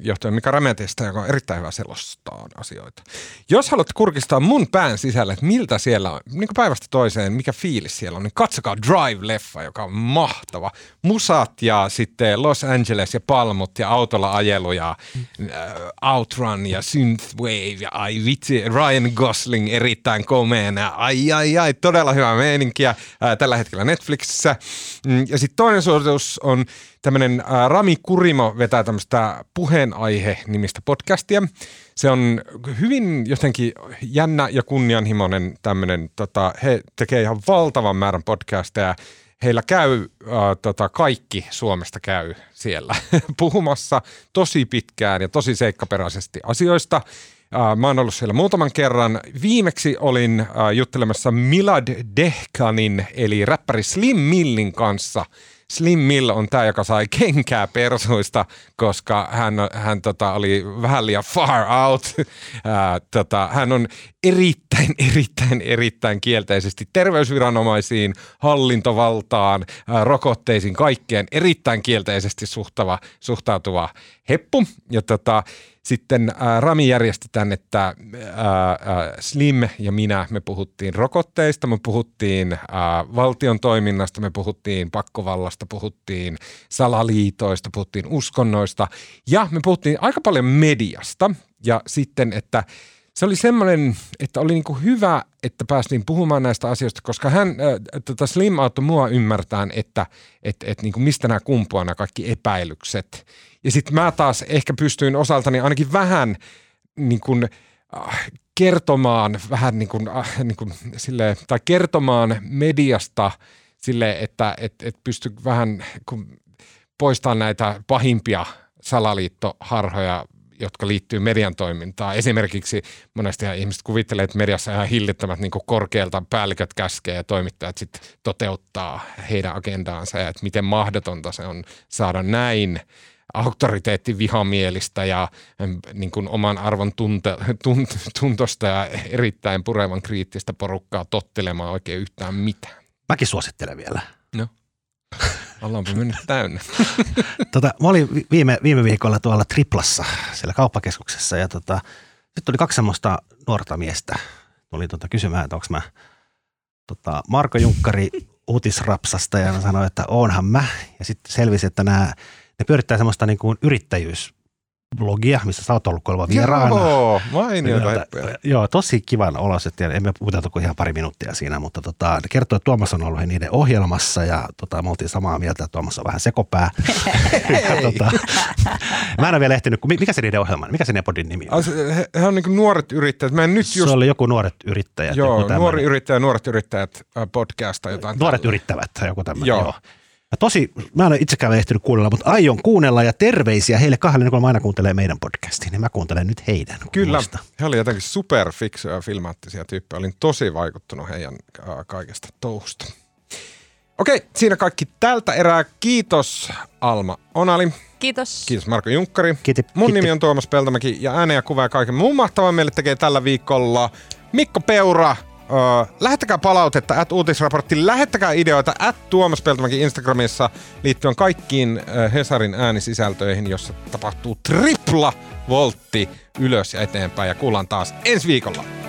johtuen Mika Rämetistä, joka on erittäin hyvä selostaa asioita. Jos haluat kurkistaa mun pään sisällä, että miltä siellä on, niin kuin päivästä toiseen, mikä fiilis siellä on, niin katsokaa Drive-leffa, joka on mahtava. Musat ja sitten Los Angeles ja palmut ja autolla ajelu ja Outrun ja Synthwave ja ai vitsi, Ryan Gosling erittäin komeena. Ai, todella hyvä meininkiä tällä hetkellä Netflixissä. Ja sitten toinen suositus on tämmöinen Rami Kurimo vetää tämmöistä Puheenaihe-nimistä podcastia. Se on hyvin jotenkin jännä ja kunnianhimoinen tämmöinen, he tekee ihan valtavan määrän podcasteja. Heillä käy, kaikki Suomesta käy siellä puhumassa tosi pitkään ja tosi seikkaperäisesti asioista. Mä oon ollut siellä muutaman kerran. Viimeksi olin juttelemassa Milad Dehkanin eli räppäri Slim Millin kanssa. Slim Mill on tämä, joka sai kenkää persuista, koska hän oli vähän liian far out. Hän on erittäin kielteisesti terveysviranomaisiin, hallintovaltaan, rokotteisiin, kaikkeen erittäin kielteisesti suhtautuva heppu. Ja sitten Rami järjesti tämän, että Slim ja minä, me puhuttiin rokotteista, me puhuttiin valtion toiminnasta, me puhuttiin pakkovallasta, puhuttiin salaliitoista, puhuttiin uskonnoista ja me puhuttiin aika paljon mediasta ja sitten, että se oli semmoinen, että oli niinku hyvä, että päästiin puhumaan näistä asioista, koska Slim auttoi mua ymmärtämään, että niinku mistä nämä kumpuaa nämä kaikki epäilykset. Ja sitten mä taas ehkä pystyin osaltani ainakin vähän niinku kertomaan vähän niinku sille tai kertomaan mediasta sille, että et pystyi vähän poistamaan näitä pahimpia salaliittoharhoja, jotka liittyy median toimintaan. Esimerkiksi monesti ihmiset kuvittelee, että mediassa ihan hillittömät niin korkealta päälliköt käskee ja toimittajat sitten toteuttaa heidän agendaansa ja että miten mahdotonta se on saada näin auktoriteettivihamielistä ja niin kuin oman arvon tuntosta ja erittäin purevan kriittistä porukkaa tottelemaan oikein yhtään mitään. Mäkin suosittelen vielä. No. Ollaanpa mennyt täynnä. Mä olin viime viikolla tuolla Triplassa, siellä kauppakeskuksessa, ja sitten tuli kaksi semmoista nuorta miestä. Tuli kysymään, että onko mä Marko Junkkari uutisrapsasta, ja mä sanoin, että oonhan mä. Ja sitten selvisi, että ne pyörittää semmoista niin kuin yrittäjyysblogia, missä sä oot ollut kolme vieraana. Joo, mainiota. Joo, tosi kivan oloset, ja emme puhuteltu kuin ihan pari minuuttia siinä, mutta ne kertoo, että Tuomas on ollut niiden ohjelmassa, ja me oltiin samaa mieltä, että Tuomas on vähän sekopää. Mä en ole vielä ehtinyt, mikä se niiden ohjelma, mikä se Nepodin nimi on? He on niin kuin nuoret yrittäjät. Mä en nyt just... Se oli joku nuoret yrittäjät. Joo, nuori yrittäjä, nuoret yrittäjät podcast tai jotain. Nuoret yrittävät, joku tämmöinen, joo. Mä en ole itsekään ehtinyt kuunnella, mutta aion kuunnella ja terveisiä heille kahdelle, kun aina kuuntelee meidän podcastiin, niin mä kuuntelen nyt heidän. Kyllä, he oli jotenkin superfiksuja filmaattisia tyyppejä. Olin tosi vaikuttunut heidän kaikesta touhusta. Okei, siinä kaikki tältä erää. Kiitos Alma Onali. Kiitos. Kiitos Marko Junkkari. Kiitos. Mun nimi on Tuomas Peltomäki ja ääneen ja kuvaa kaiken muun mahtavan meille tekee tällä viikolla Mikko Peura. Lähettäkää palautetta @uutisraportti, lähettäkää ideoita @Tuomas Peltomäki Instagramissa liittyen kaikkiin Hesarin äänisisältöihin, jossa tapahtuu tripla voltti ylös ja eteenpäin ja kuullaan taas ensi viikolla.